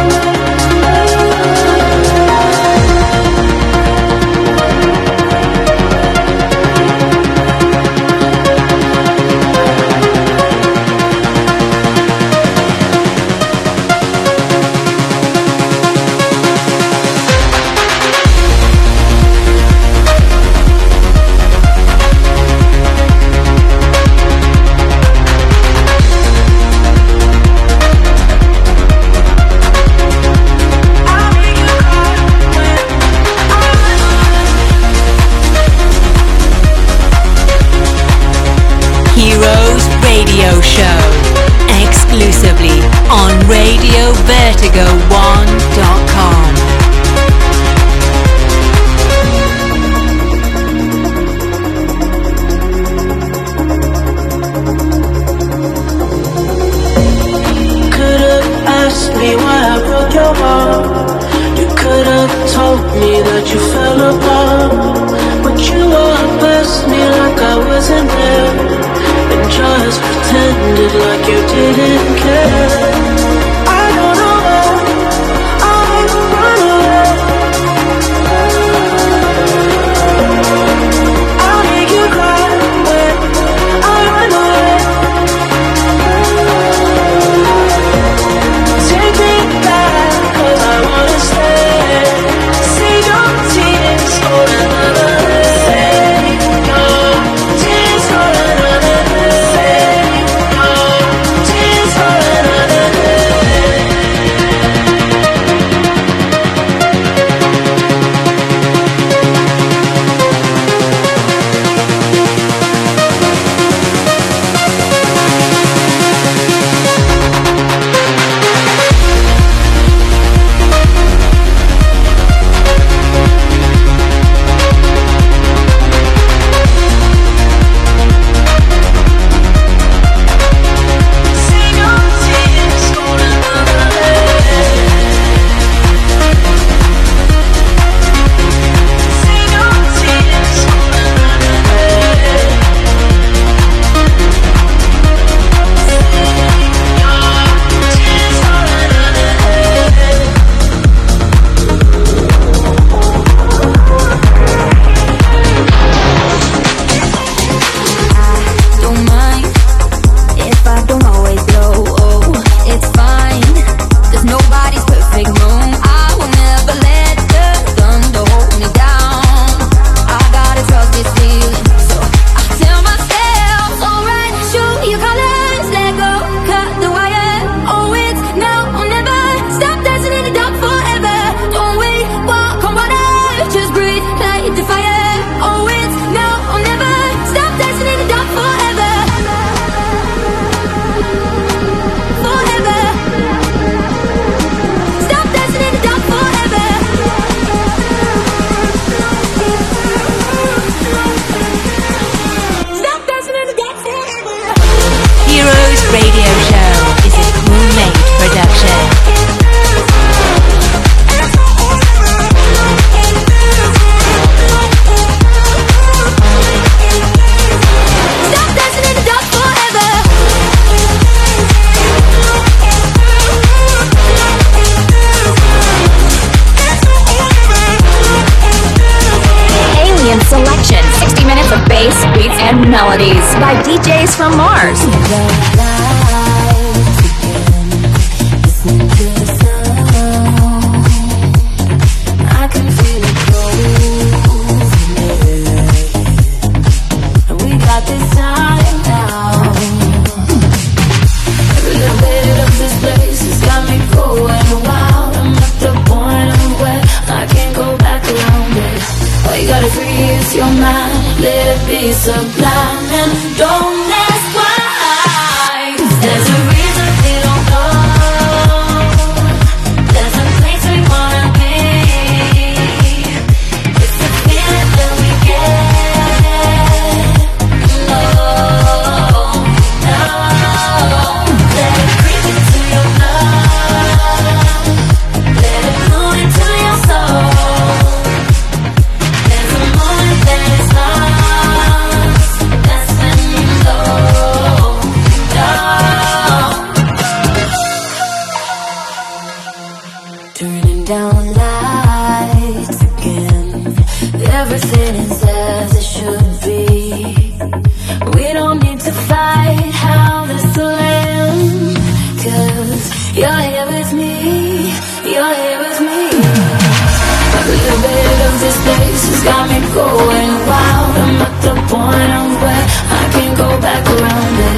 going wild. I'm at the point where I can't go back around it.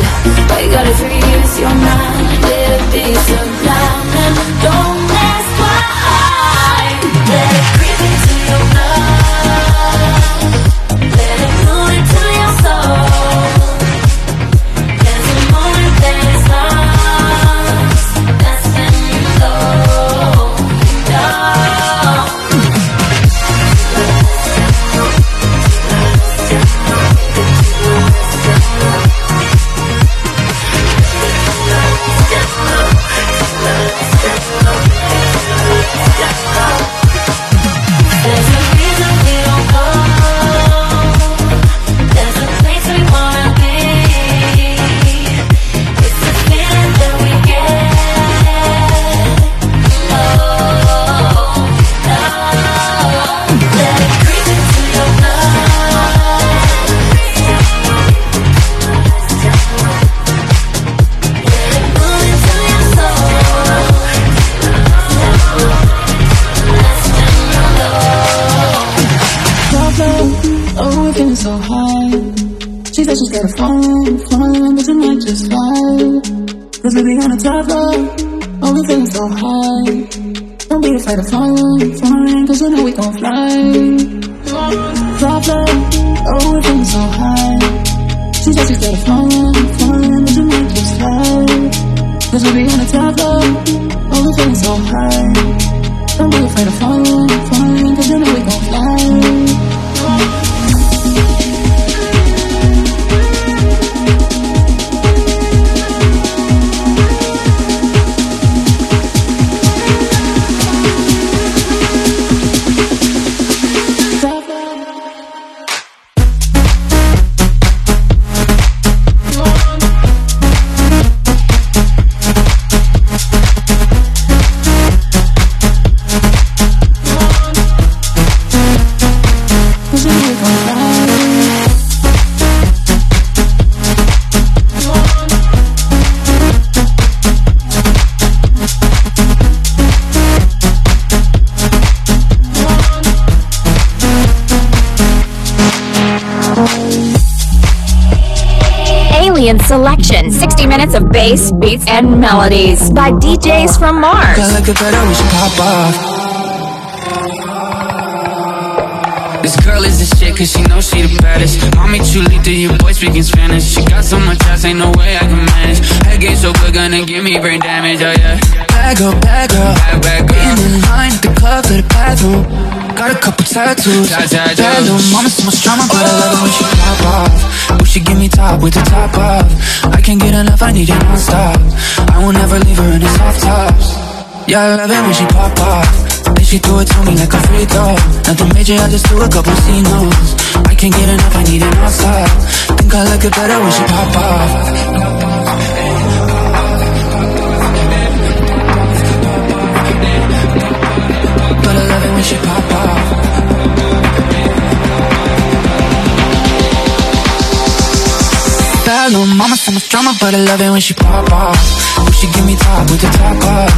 All you gotta freeze your mind, let it be sublime, and don't ask why. Let it creep into your blood. Let it move into your soul. There's a moment that is lost. That's when you go down. She's got a phone, but tonight just fly. Cause we be on a top floor, only feeling so high. Don't be afraid of flying, cause you know we gon' fly. Top floor, oh, we feeling so high. She's got a phone, but tonight just fly. Cause we be on a top floor, only feeling so high. Don't be afraid of flying, cause you know we gon' fly. Selection, 60 minutes of bass, beats, and melodies by DJs from Mars. Girl, I get better, we should pop off. This girl is the shit, cause she knows she the baddest. Mommy chulita, your boy speaking Spanish. She got so much ass, ain't no way I can manage. Head game so good, gonna give me brain damage, oh yeah. Bad girl, waiting in line at the club to the bathroom. Got a couple tattoos, bad little mama, so much drama, but I love it when she pop off. Oh, she give me top with the top off. I can't get enough, I need it non-stop. I will never leave her in the soft tops. Yeah, I love it when she pop off. Then she threw it to me like a free throw. Nothing major, I just threw a couple C-notes. I can't get enough, I need it non-stop. Think I like it better when she pop off. But I love it when she pop off. That little mama, so much drama, but I love it when she pop off. Oh, she give me top with the top off.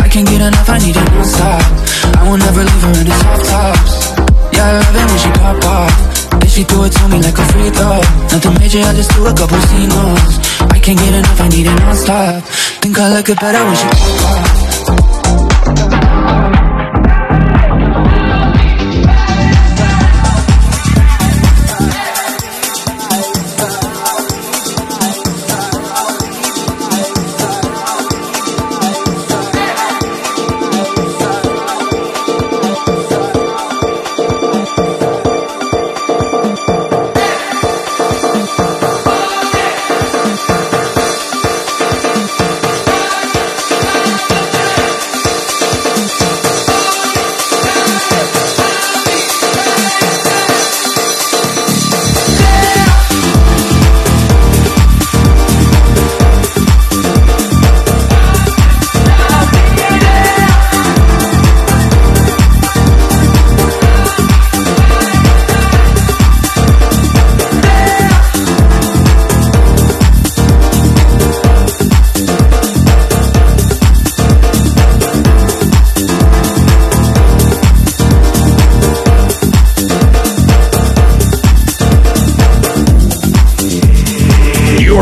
I can't get enough, I need it non-stop. I will never leave her in the soft tops. Yeah, I love it when she pop off. Then she threw it to me like a free throw. Nothing major, I just threw a couple C-notes. I can't get enough, I need it non-stop. Think I like it better when she pop off.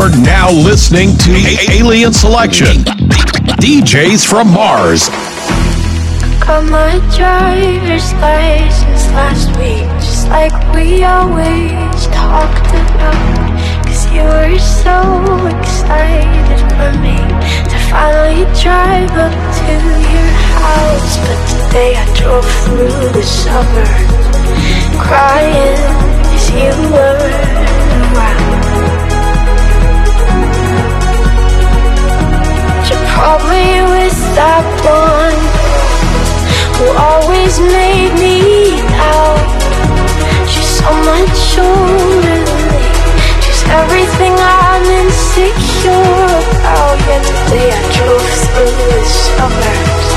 You're now listening to Alien Selection. DJs from Mars. Got my driver's license last week, just like we always talked about. Cause you were so excited for me to finally drive up to your house. But today I drove through the suburbs, crying cause you weren't around. You probably was that one who always made me doubt. She's so much older than me, she's everything I'm insecure about. Yet today I drove through the suburbs,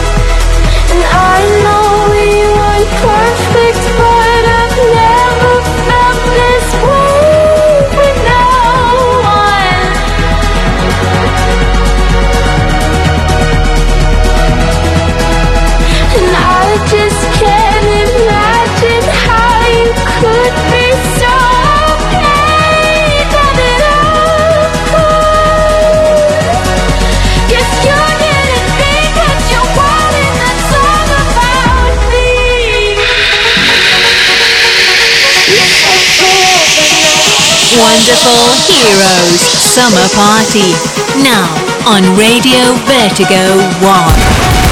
and I know we weren't perfect, but I've never felt this way with no one. And I just can't imagine how you could be so okay that it all could. Guess you did it because you wanted the song about me. Wonderful Heroes Summer Party, now on Radio Vertigo One.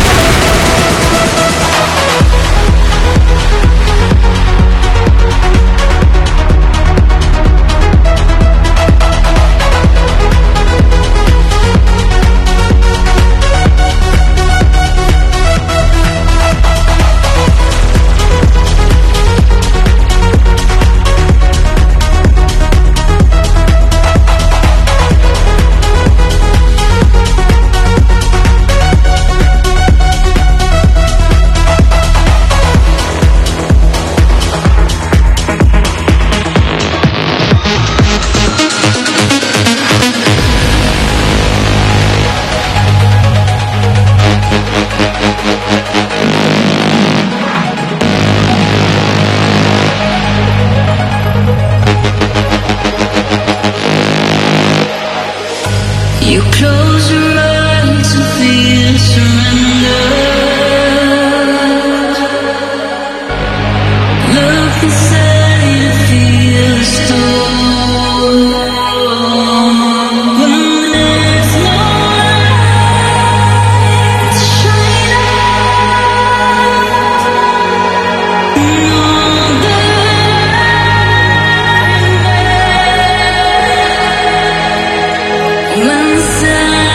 One side.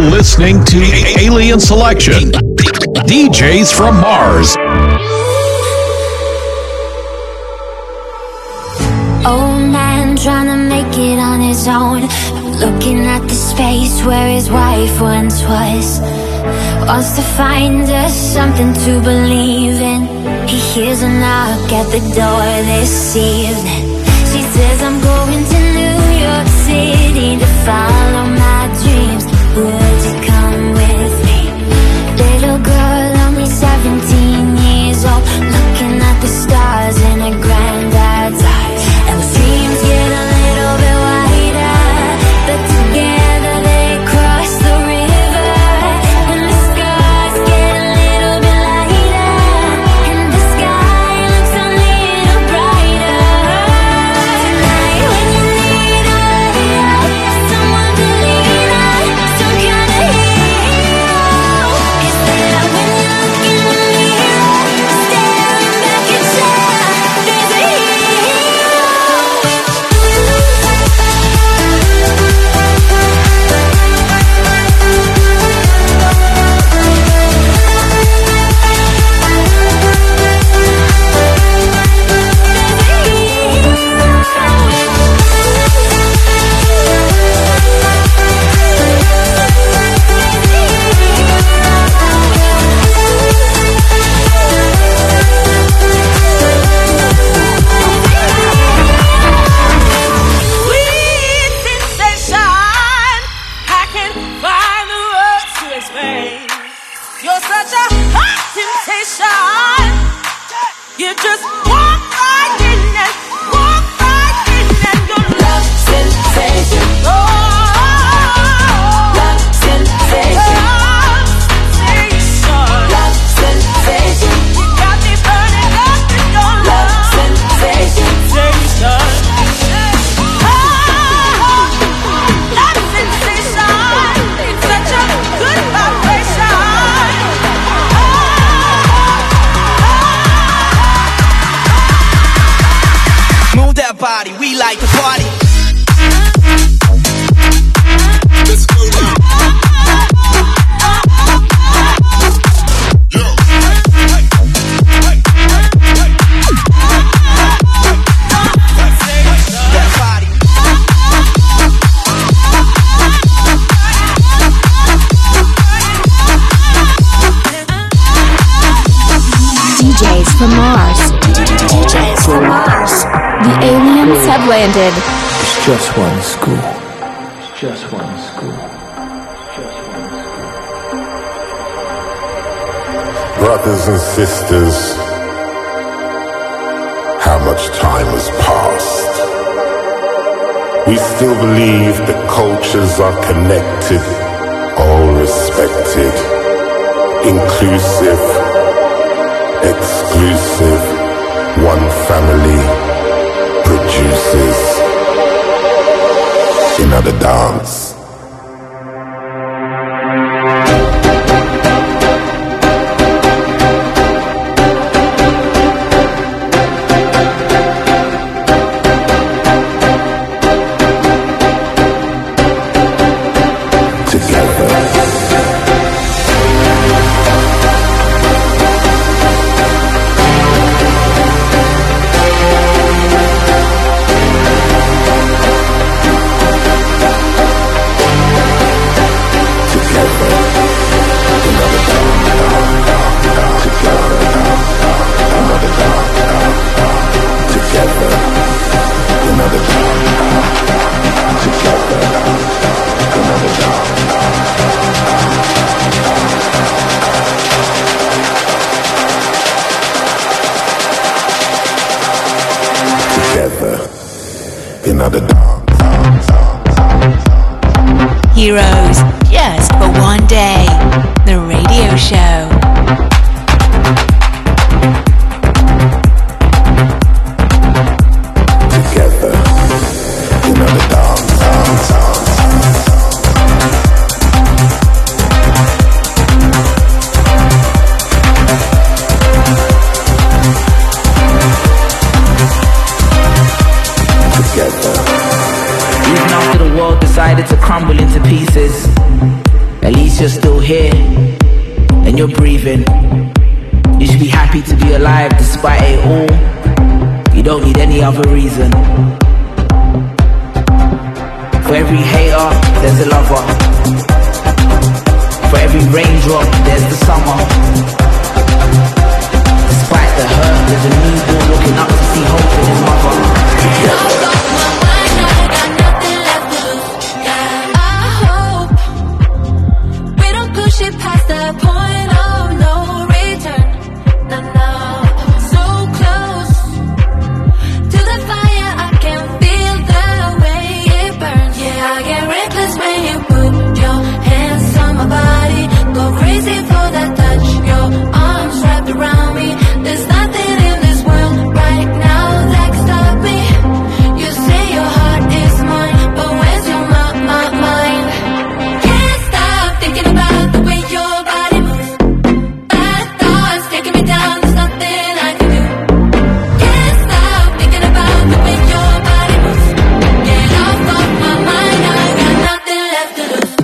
now listening to Alien Selection, DJs from Mars. Old man trying to make it on his own, looking at the space where his wife once was. Wants to find us something to believe in. He hears a knock at the door this evening. She says, I'm going to New York City to follow my dreams. Would you come with me? Little girl, only 17 years old, looking at the stars in her granddad's eyes. And the dreams get a little bit wider, but together they cross the river. And the stars get a little bit lighter, and the sky looks a little brighter. Tonight when you need a hero, someone to lean on, some kind of hero. 'Cause there when you look in the mirror, staring back at yourself, there's a hero. Sweet sensation, I can't find the words to explain. You're such a hot temptation. You just walk right in and walk right in, and your love sensation. Love sensation. Love sensation. Love sensation. You got me burning up with your love sensation. Love sensation. It's such a good vibration. Move that body, we like to party. DJs from Mars. DJs from Mars. The aliens have landed. It's just one school. It's just one school. Brothers and sisters, how much time has passed? We still believe that cultures are connected, all respected, inclusive, exclusive, one family produces another dance. Together in other dance. Heroes, just for one day. The radio show. Together in other dance. Even after the world decided to crumble into pieces, at least you're still here and you're breathing. You should be happy to be alive despite it all. You don't need any other reason. For every hater, there's a lover. For every raindrop, there's the summer. Despite the hurt, there's a newborn looking up to see hope in his mother. Load up my mind, I got nothing left to lose. I hope we don't push it past the point of no return. No, no. So close to the fire, I can feel the way it burns. Yeah, I get reckless when you put your hands on my body. Go crazy for that touch. Your arms wrapped around me. There's nothing in this world right now that can stop me. You say your heart is mine, but where's your mind? Can't stop thinking about the way your body moves. Bad thoughts taking me down, there's nothing I can do. Can't stop thinking about the way your body moves. Get off of my mind, I got nothing left to lose.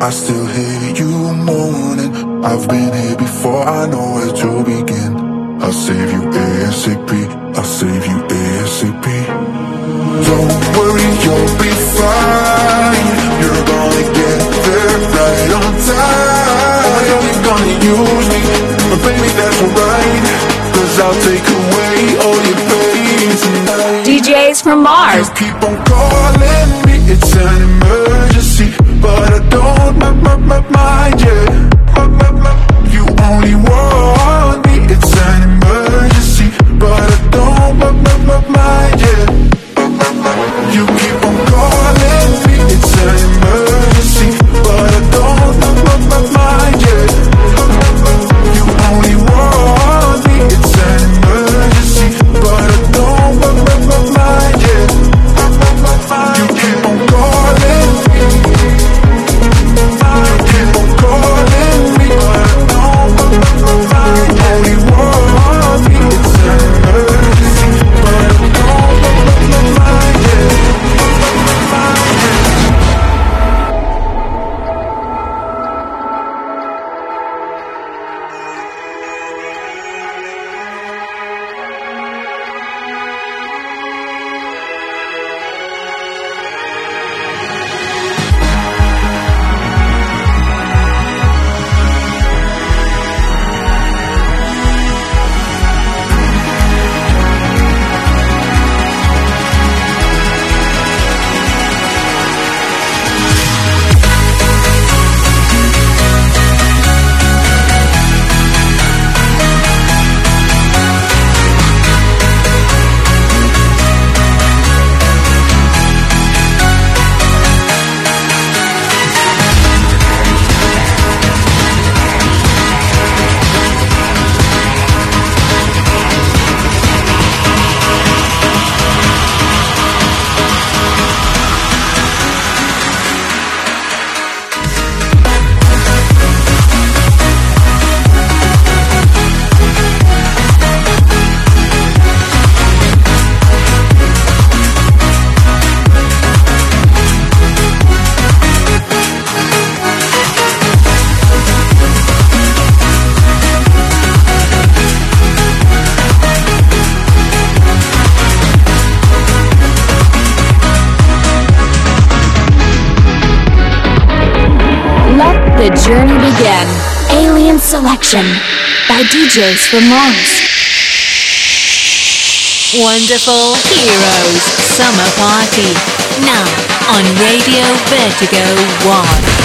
I still hear you moaning. I've been here before, I know where to begin. I'll save you ASAP, I'll save you ASAP. Don't worry, you'll be fine. You're gonna get there right on time. I know you're gonna use me, but baby that's alright, 'cause I'll take away all your pain tonight. DJs from Mars. You keep on calling me, it's an emergency, but I don't mind, yeah. You only want me, it's an emergency, but I don't mind, yeah. You keep on calling me, it's an emergency, but I don't mind, yeah. You only want me, it's an emergency, but I don't mind, yeah. You keep on calling me. The journey began. Alien Selection by DJs from Mars. Wonderful Heroes Summer Party. Now on Radio Vertigo One.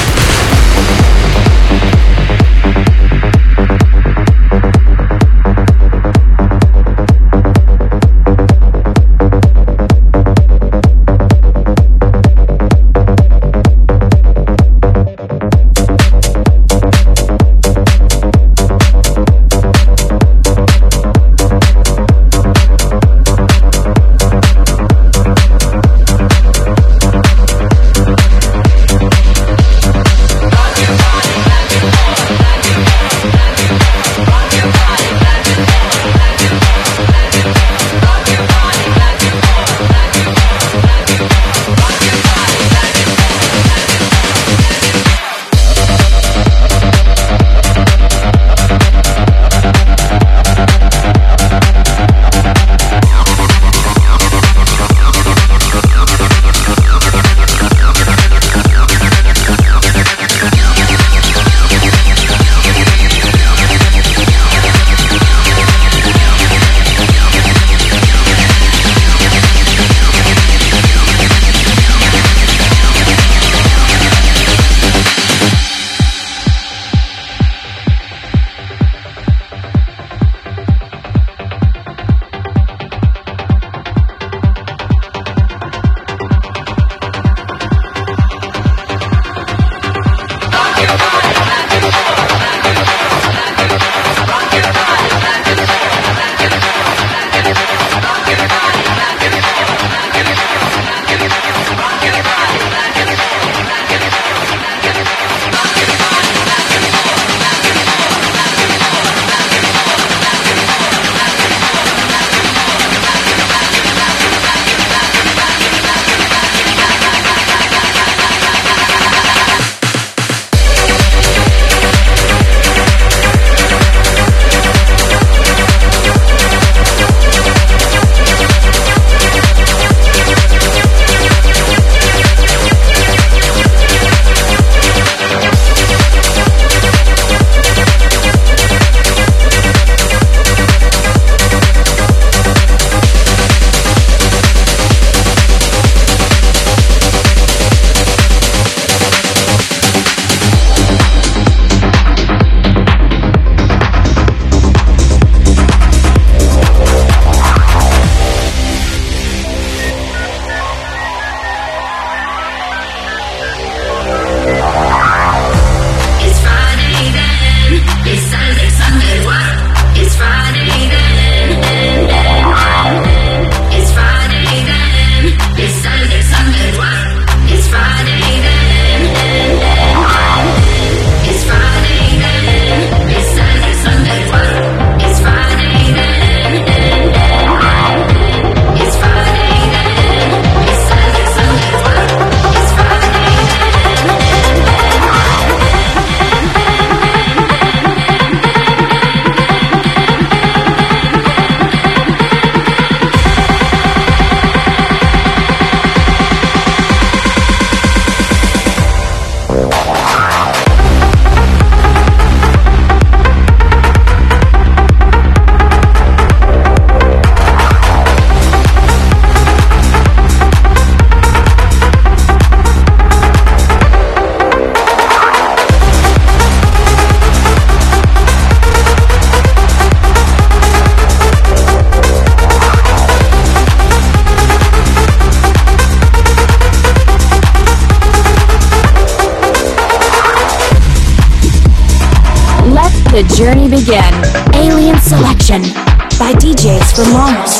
the journey begin. Alien Selection by DJs From Mars.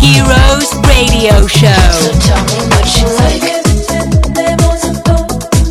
Heroes Radio Show. So tell me what you like. So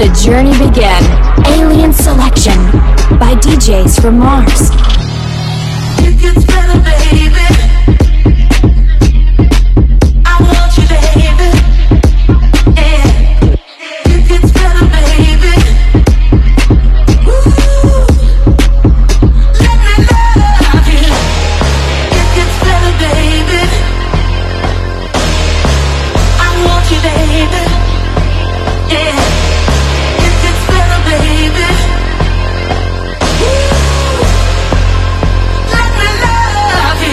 the journey begin. Alien Selection by DJs from Mars. It gets better, baby. Let me love you.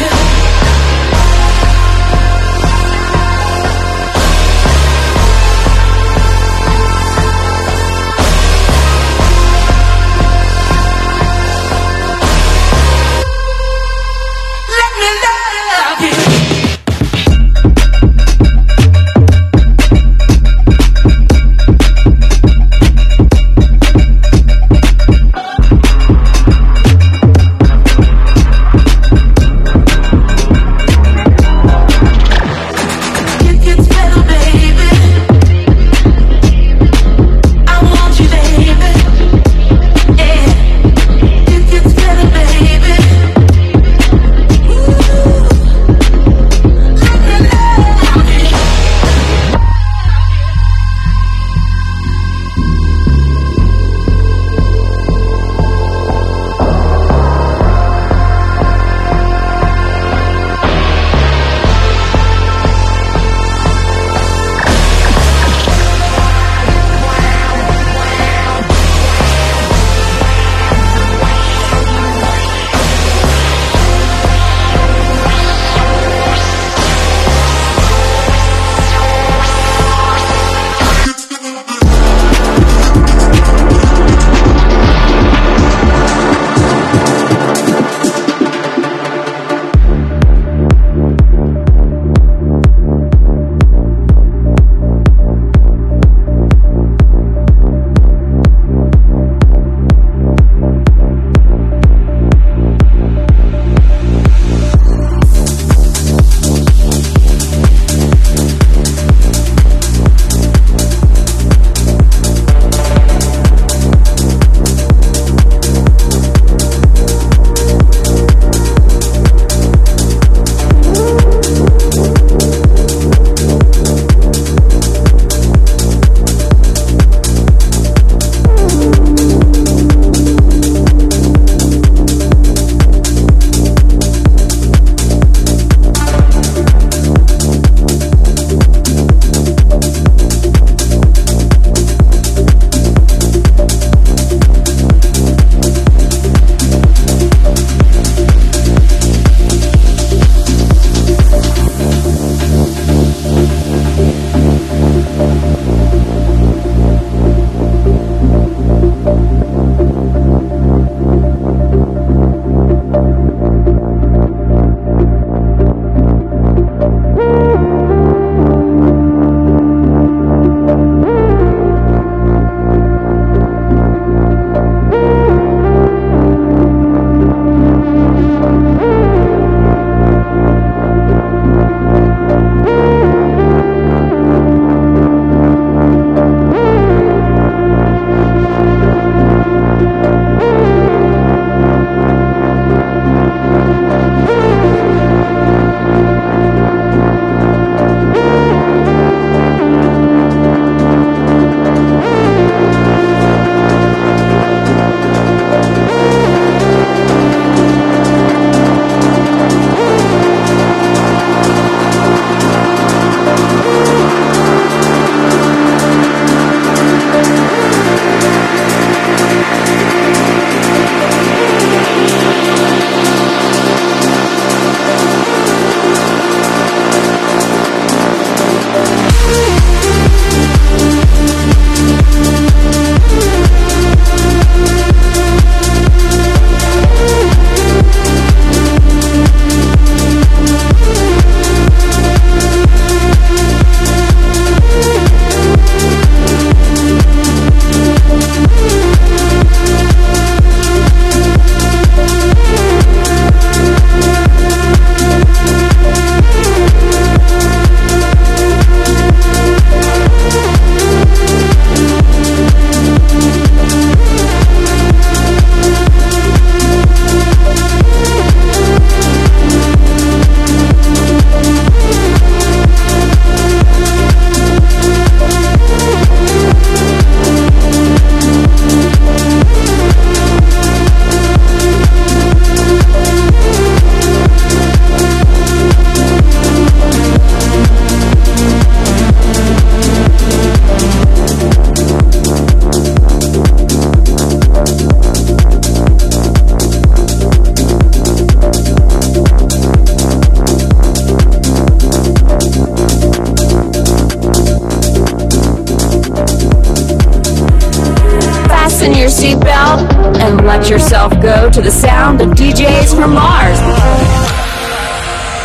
Watch yourself go to the sound of DJs from Mars.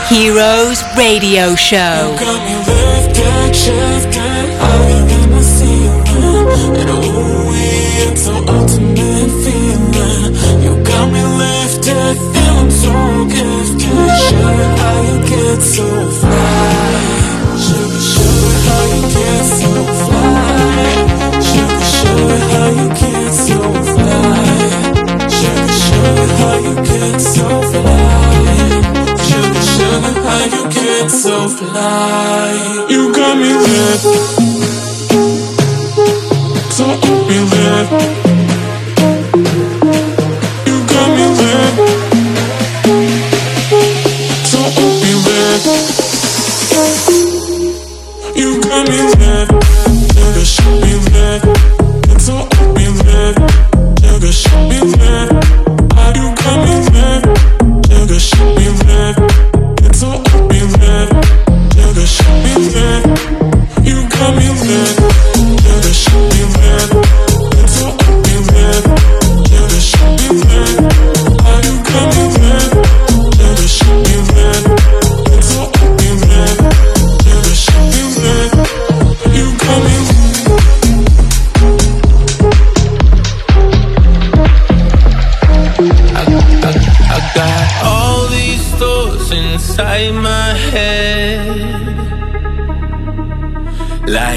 Heroes Radio Show. So fly, you got me lit, so I'll be lit. You got me lit, so I'll be lit. You got me lit, sugar should be lit, and so I'll be lit. Sugar should be lit, ah, you got me lit, sugar should be lit.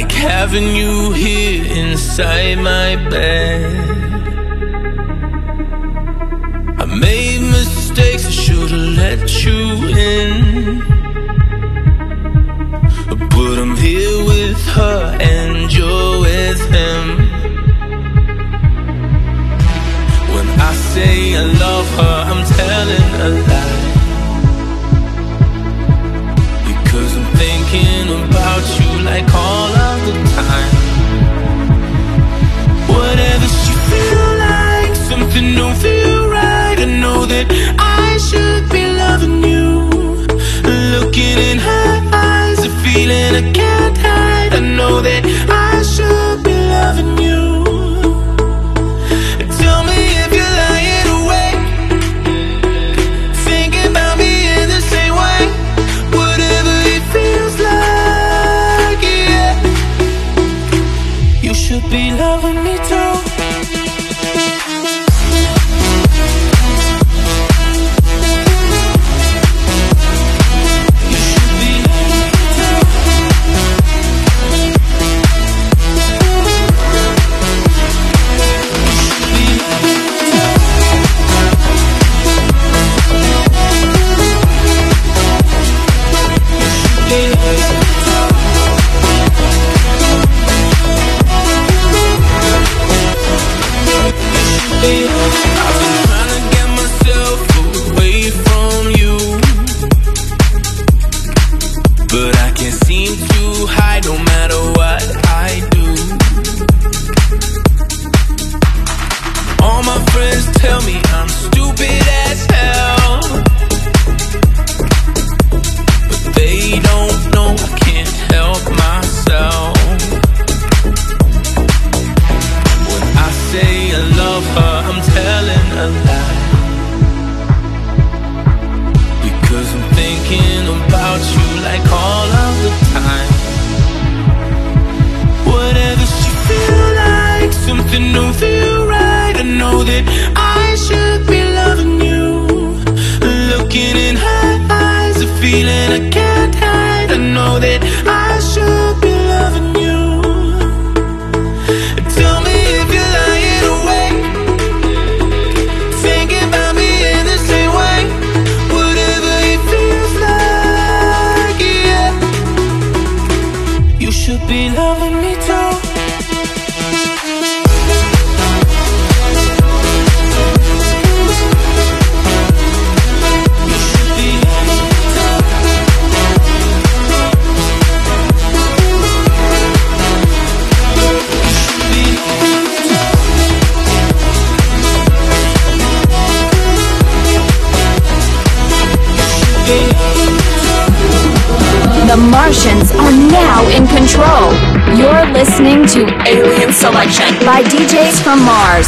Having you here inside my bed, I made mistakes, I should've let you in, but I'm here with her and you're with him. When I say I love her, I'm telling a lie, because I'm thinking about you like all I time. Whatever she feel like, something don't feel right. I know that I should be loving you. Looking in her eyes, a feeling I can't hide. I know that I should be loving you. Be loving me too. Listening to Alien Selection by DJs from Mars.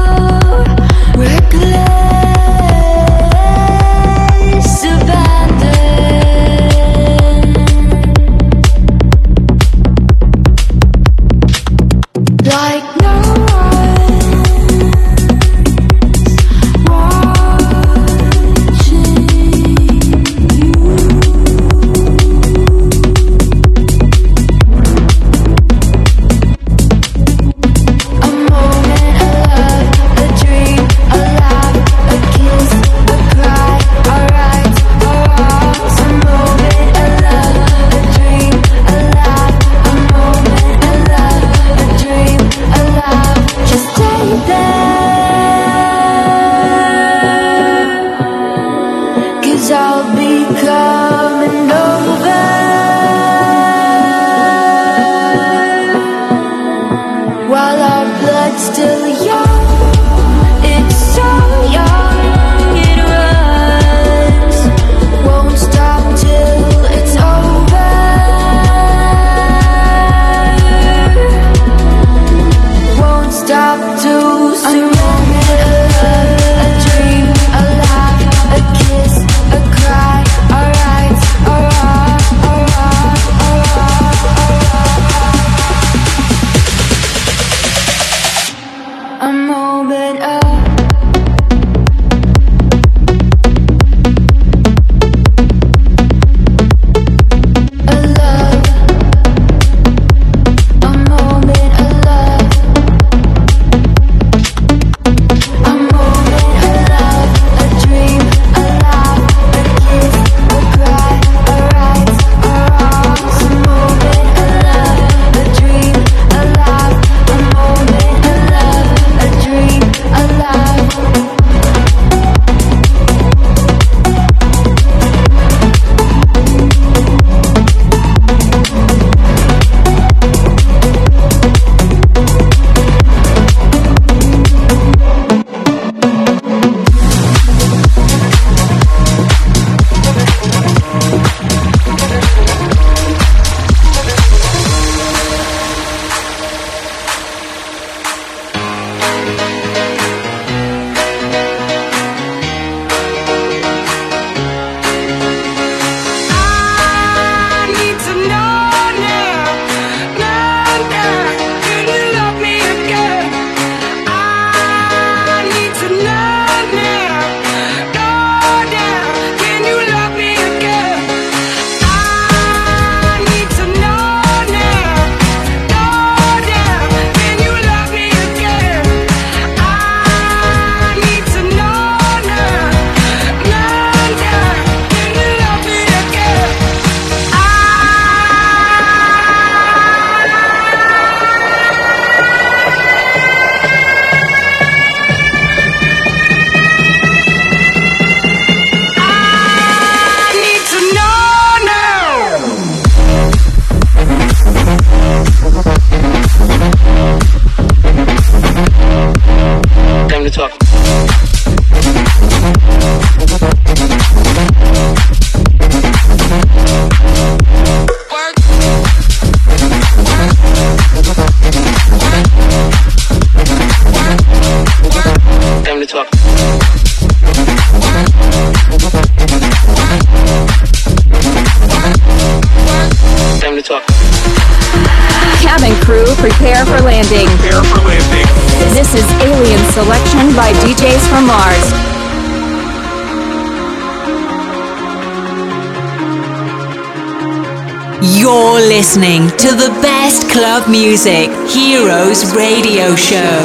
Prepare for landing. Prepare for landing. This is Alien Selection by DJs from Mars. You're listening to the best club music, Heroes Radio Show.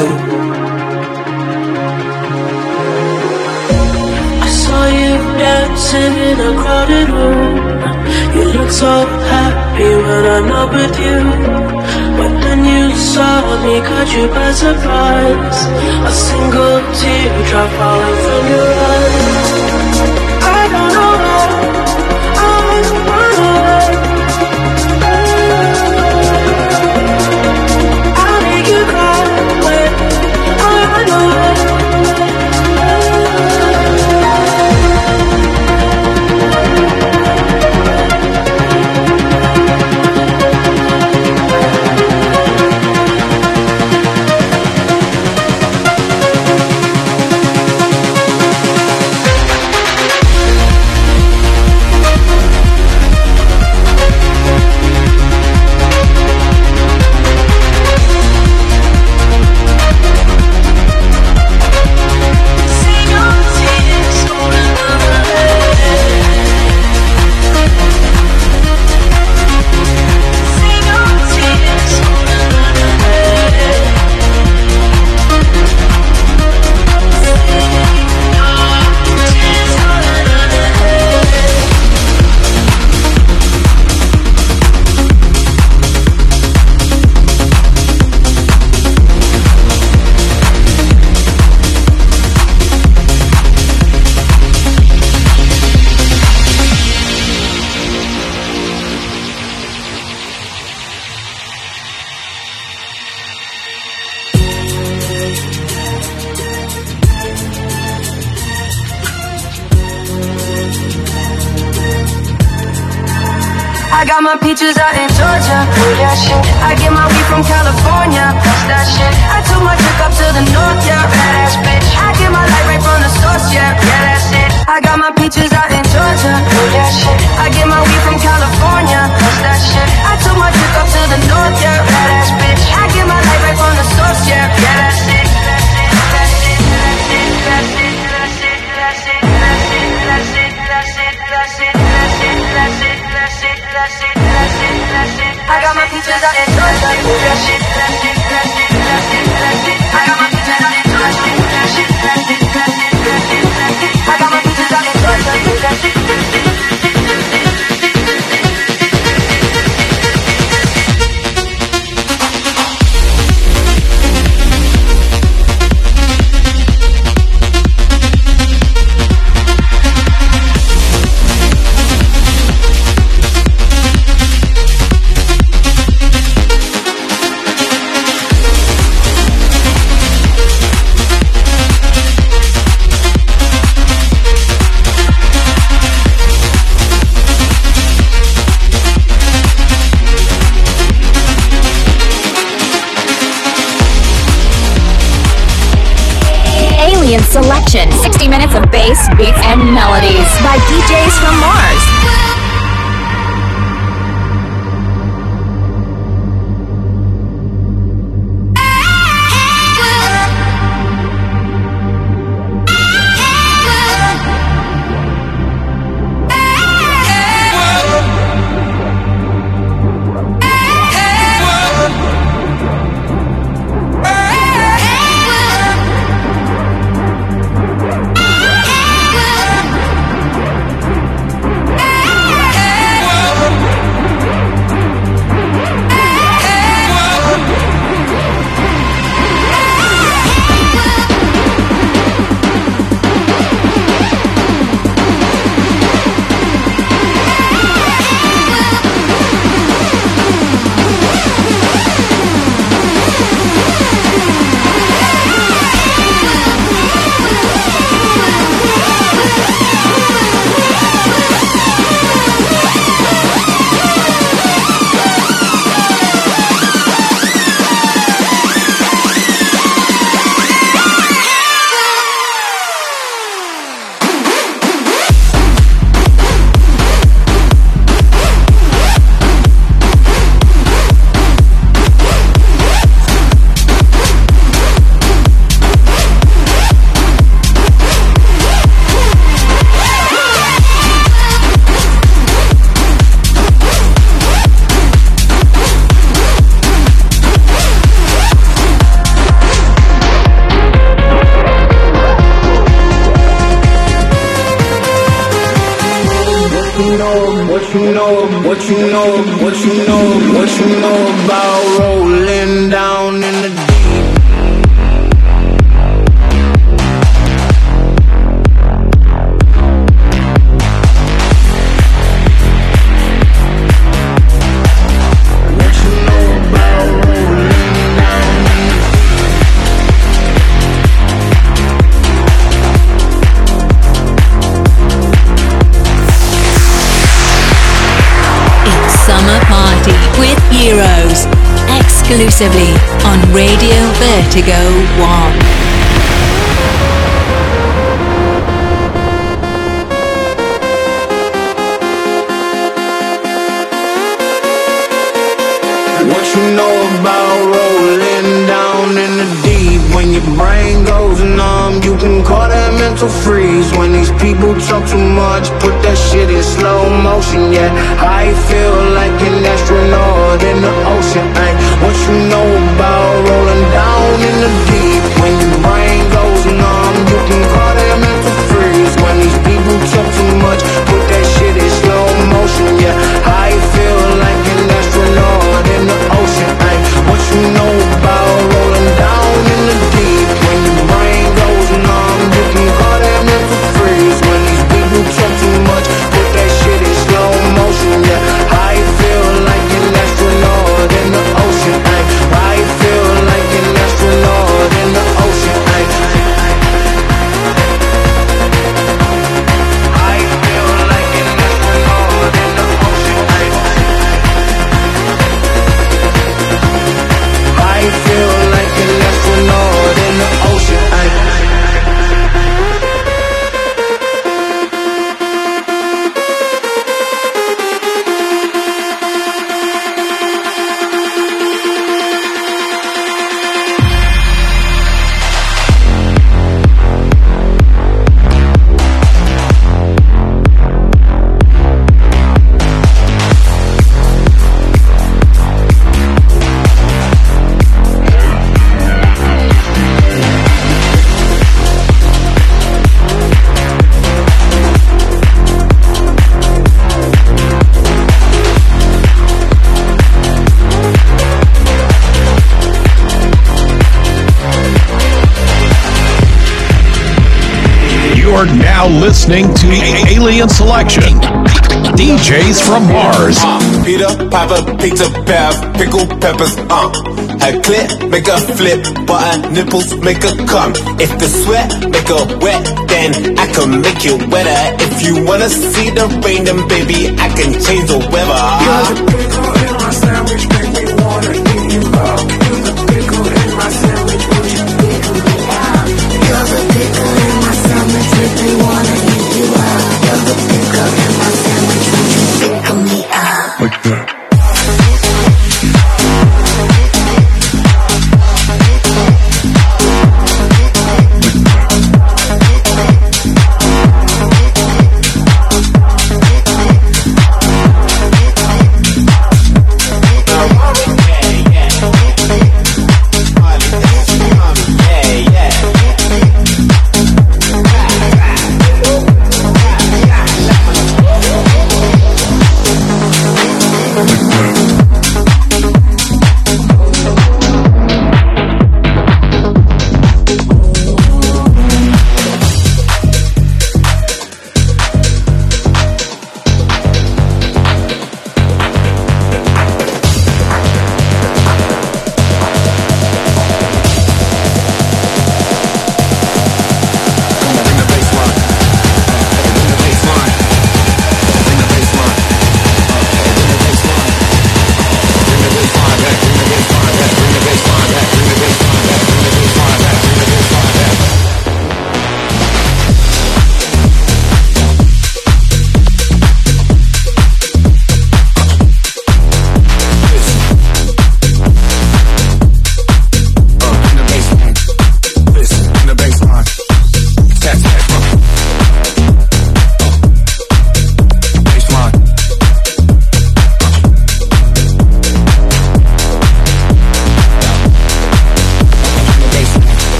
I saw you dancing in a crowded room. You looked so happy when I'm not with you. But then you saw me, caught you by surprise. A single teardrop falling from your eyes. I don't know. Selection, 60 minutes of bass, beats, and melodies by DJs from Mars. what you know about rolling down in the deep. Heroes, exclusively on Radio Vertigo One. What you know about rolling down in the deep? When your brain goes numb, you can call that mental freeze. When these people talk too much, put that shit in slow motion, yeah. I feel like an astronaut in the ocean, ay. What you know about rolling down in the deep? When your brain goes numb, you can call that mental freeze. When these people talk too much, put that shit in slow motion, yeah. I feel like an astronaut in the ocean, ay. What you know about rolling down in the deep? When your brain goes numb, you can call that mental freeze. When these people talk too much, put that shit in slow motion, yeah. I feel like an astronaut in the ocean, ay. I feel like an astronaut in the ocean, ay. I feel like an astronaut in the ocean, ay. I feel like an astronaut in the ocean, ay. Now listening to Alien Selection, DJs from Mars. Peter, Piper, Peter, Bev, pickle peppers, A clip, make a flip, butter, nipples, make a cum. If the sweat, make a wet, then I can make you wetter. If you wanna see the rain, then baby, I can change the weather. You're the pickle in my sandwich, make me wanna eat you up. You're the pickle in my sandwich, won't you pick me up? You're the pickle in my sandwich, make me wanna eat you up. You're the pickle in my sandwich, won't you pick me up? Like that.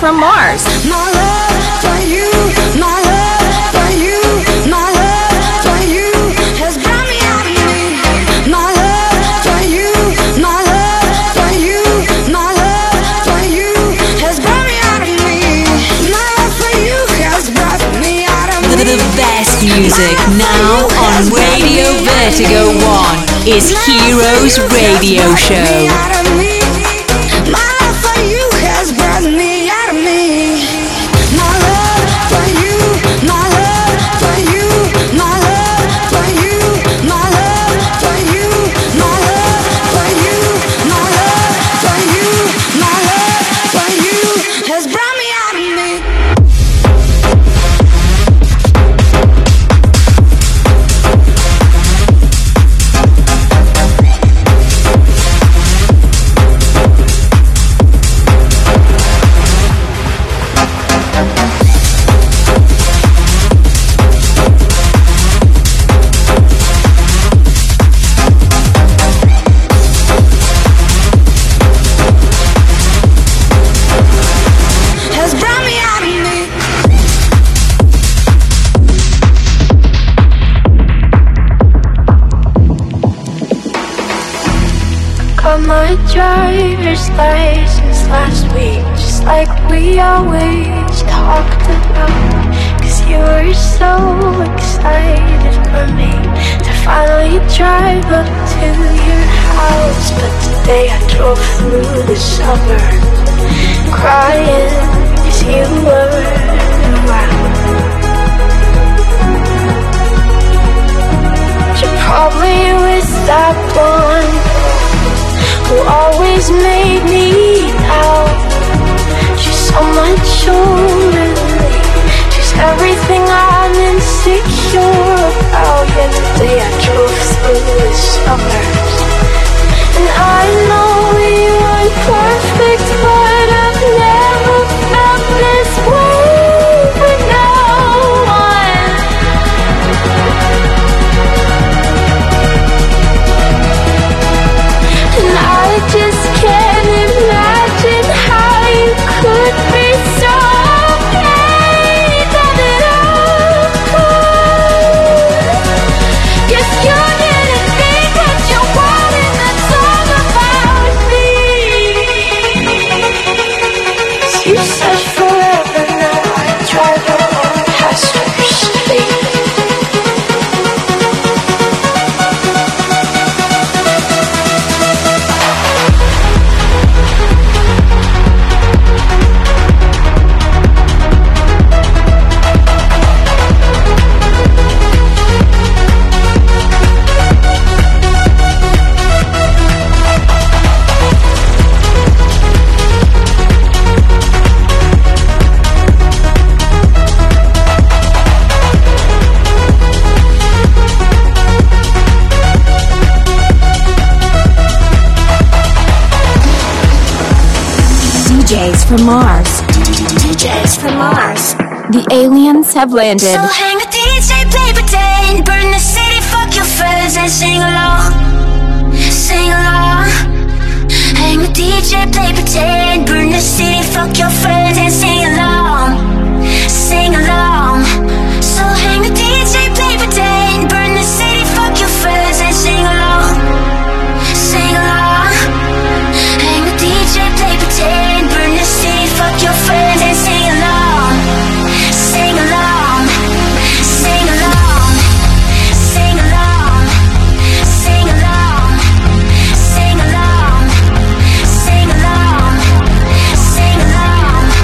DJs from Mars. My love for you, my love for you, my love for you has brought me out of me. My love for you, my love for you, my love for you has brought me out of me. My love for you has brought me out of me. The best music now on Radio Vertigo One is Heroes Radio Show. From Mars. DJs from Mars. The aliens have landed. So hang a DJ, play pretend, burn the city, fuck your friends and sing along, sing along. Hang a DJ, play pretend, burn the city, fuck your friends and sing along, sing along. So hang a DJ, play pretend, burn the city, fuck your friends and sing along, sing along. Hang a DJ, play pretend. Fuck your friends and sing along, sing along, sing along, sing along, sing along, sing along, sing along, sing along,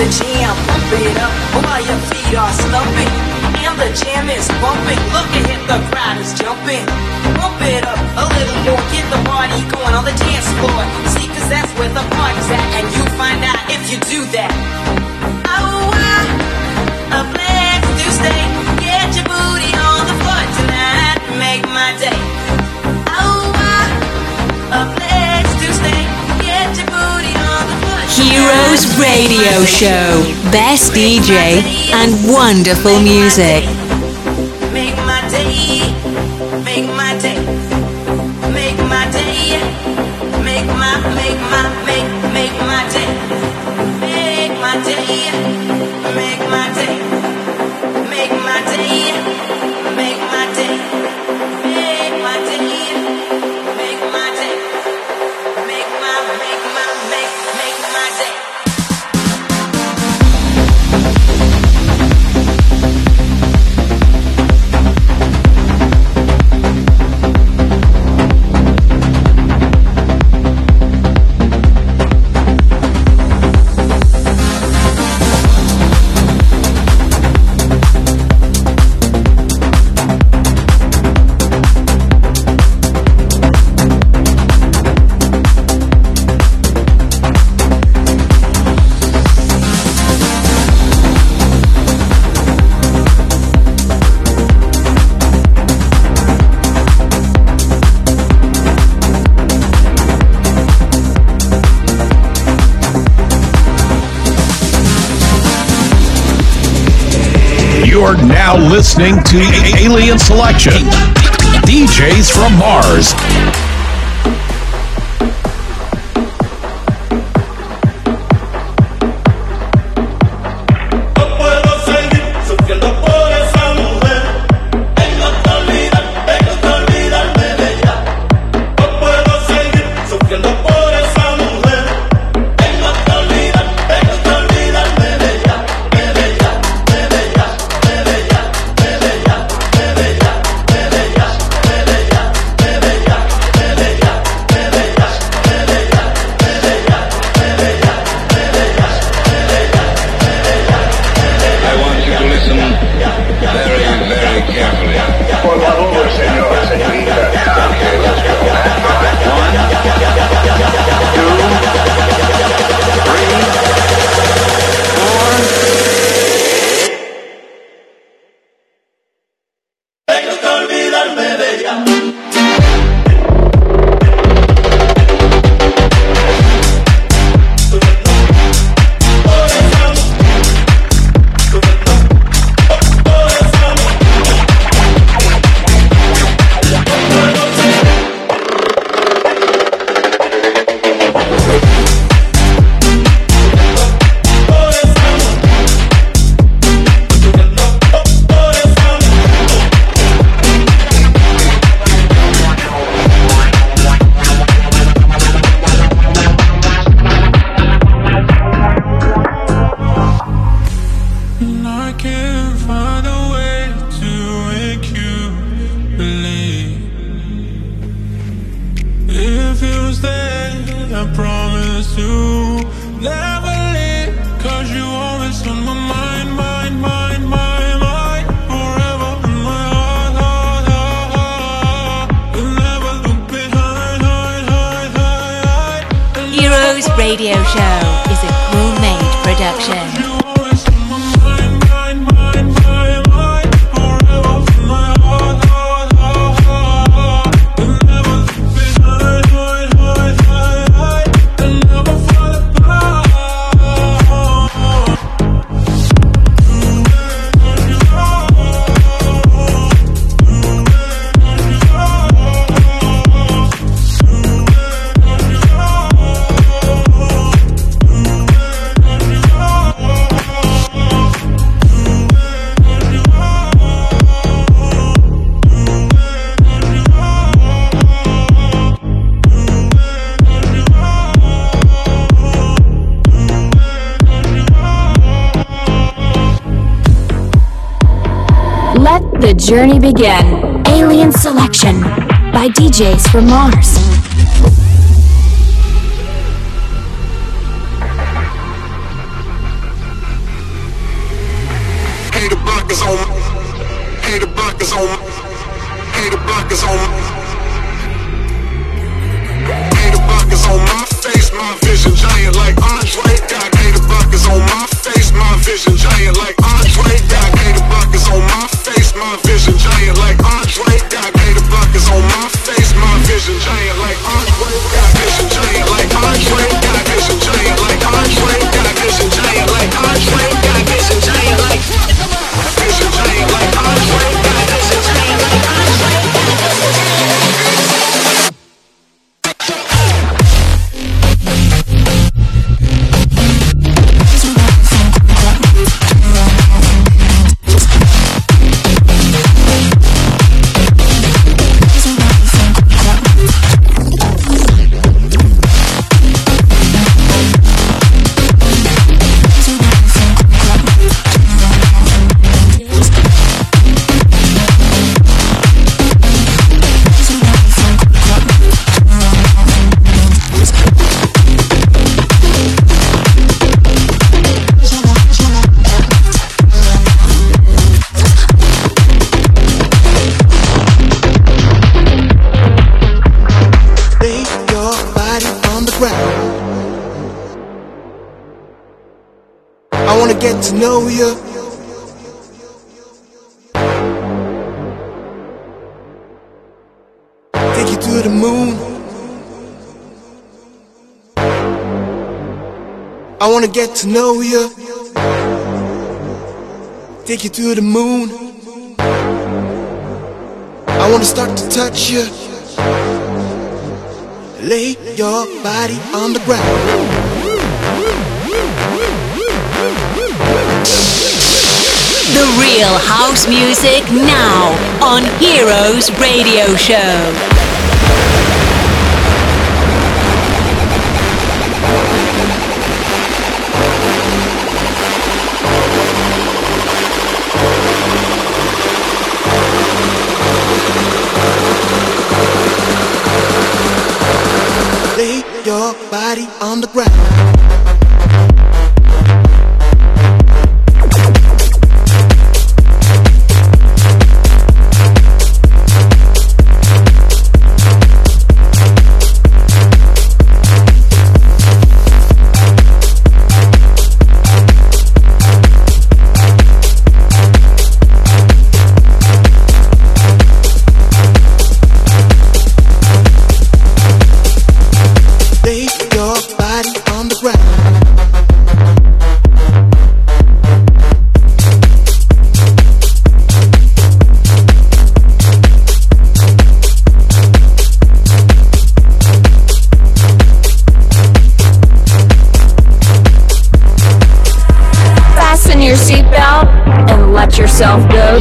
the jam, pump it up while your feet are slumping, and the jam is bumping. Look ahead, the crowd is jumping. Pump it up a little more, get the party going on the dance floor. See, 'cause that's where the party's at, and you'll find out if you do that. Oh, a black Tuesday, get your booty on the floor tonight, make my day. Heroes Radio Show, best DJ and wonderful music. Make my day, make my day, make my day, make my day, make my day, make my day, make my day, make my day, make my day. Now listening to Alien Selection, DJs from Mars. Radio show is a Cool-Made production. The journey began. Alien Selection by DJs from Mars. vision, giant like Andre. Got gator blockers on my face, my vision, giant like Andre. Got gator blockers on my face, my vision, giant like Andre. Got vision, giant like Andre. Got vision, giant like Andre. Got vision, giant like Andre. Got vision, giant like vision, giant like Andre. Got vision, giant like Andre. Get to know you. Take you to the moon. I wanna get to know you. Take you to the moon. I wanna start to touch you. Lay your body on the ground. The real house music now on Heroes Radio Show.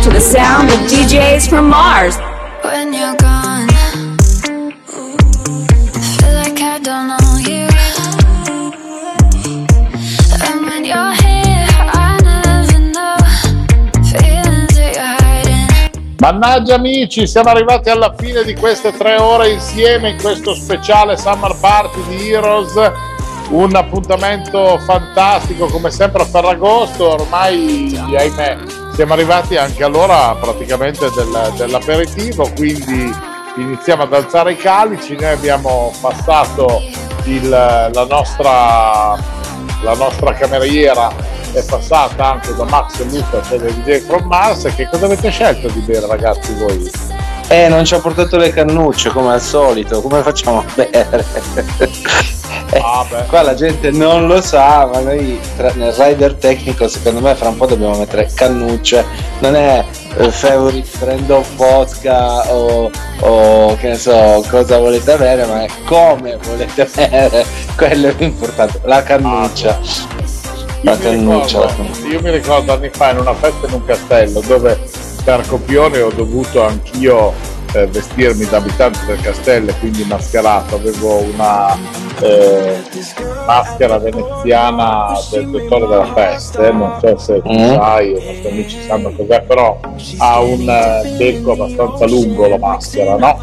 To the sound of DJs from Mars. When you're gone, I feel like I don't know you. And when you're here, I never know feelings that you're hiding. Mannaggia amici, siamo arrivati alla fine di queste 3 ore insieme in questo speciale Summer Party di Heroes. Un appuntamento fantastico come sempre a Ferragosto, ormai ahimè. Siamo arrivati anche all'ora praticamente dell'aperitivo, quindi iniziamo ad alzare i calici. Noi abbiamo passato la nostra cameriera è passata anche da Max e Luca, cioè da DJ From Mars. E che cosa avete scelto di bere ragazzi voi? Non ci ho portato le cannucce come al solito, come facciamo a bere? Qua la gente non lo sa, ma noi nel rider tecnico secondo me fra un po' dobbiamo mettere cannucce. Non è favorite friend of vodka o che ne so cosa volete avere, ma è come volete avere, quello è l'importante, la cannuccia. Io mi ricordo anni fa in una festa in un castello dove per copione ho dovuto anch'io vestirmi da abitante del castello, quindi mascherato. Avevo una maschera veneziana del dottore della peste, non so se tu sai o i nostri amici sanno cos'è, però ha un becco abbastanza lungo la maschera, no?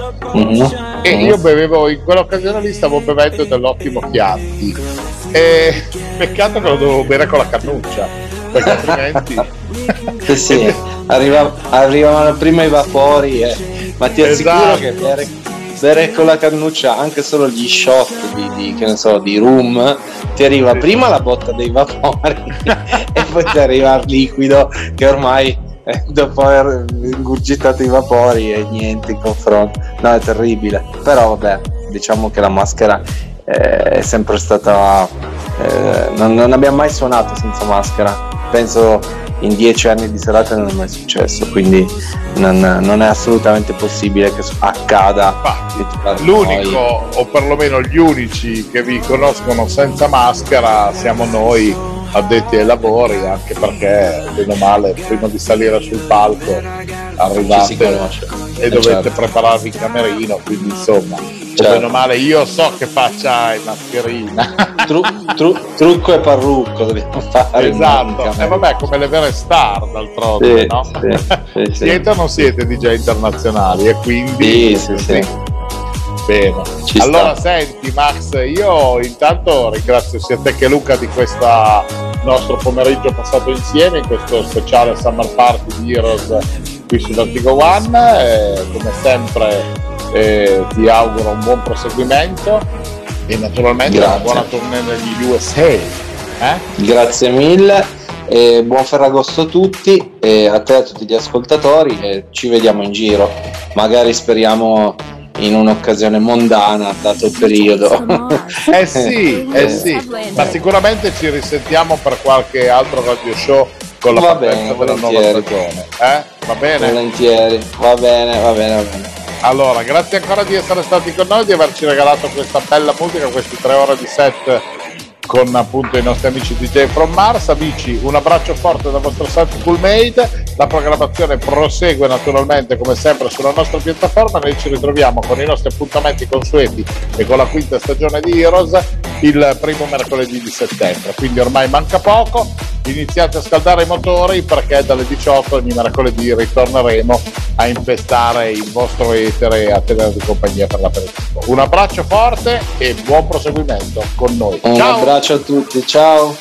E io bevevo, in quell'occasione lì stavo bevendo dell'ottimo Chianti e peccato che lo dovevo bere con la cannuccia perché altrimenti arrivavano prima i vapori. Ma ti assicuro esatto. che bere bere con la cannuccia anche solo gli shot di che ne so, di rum, ti arriva prima la botta dei vapori e poi ti arriva il liquido che ormai dopo aver ingurgitato i vapori e niente in confronto. No, è terribile, però vabbè, diciamo che la maschera è sempre stata non abbiamo mai suonato senza maschera, penso in 10 anni di serata non è mai successo, quindi non è assolutamente possibile che accada. L'unico noi, o perlomeno gli unici che vi conoscono senza maschera siamo noi addetti ai lavori, anche perché bene o male prima di salire sul palco arrivate e dovete prepararvi il camerino, quindi insomma bene o male io so che faccia e mascherina trucco e parrucco dobbiamo fare, esatto, e vabbè, come le vere star d'altronde, sì, no? Sì, siete o non siete DJ internazionali e quindi sì. Bene, ci allora sta. Senti Max, io intanto ringrazio sia te che Luca di questo nostro pomeriggio passato insieme in questo speciale Summer Party di Heroes qui su Vertigo One, come sempre ti auguro un buon proseguimento e naturalmente una buona tournée negli USA. Grazie mille e buon Ferragosto a tutti e a te e a tutti gli ascoltatori, e ci vediamo in giro, magari speriamo in un'occasione mondana dato il periodo. Sì, ma sicuramente ci risentiamo per qualche altro radio show con la partenza della nuova stagione. Va bene? Volentieri, va bene. Allora, grazie ancora di essere stati con noi, di averci regalato questa bella musica, queste 3 ore di set con appunto i nostri amici DJ From Mars. Amici, un abbraccio forte dal vostro Santy Cool-Made. La programmazione prosegue naturalmente come sempre sulla nostra piattaforma, noi ci ritroviamo con i nostri appuntamenti consueti e con la quinta stagione di Heroes il primo mercoledì di settembre, quindi ormai manca poco, iniziate a scaldare i motori perché dalle 18 ogni mercoledì ritorneremo a infestare il vostro etere e a tenervi compagnia per l'aperitivo. Un abbraccio forte e buon proseguimento con noi, ciao! Un abbraccio a tutti, ciao!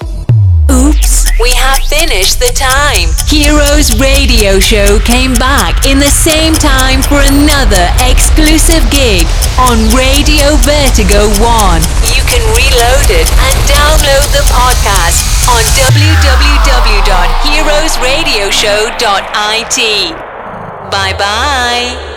Oops, we have finished the time. Heroes Radio Show came back in the same time for another exclusive gig on Radio Vertigo One. You can reload it and download the podcast on www.heroesradioshow.it. Bye bye.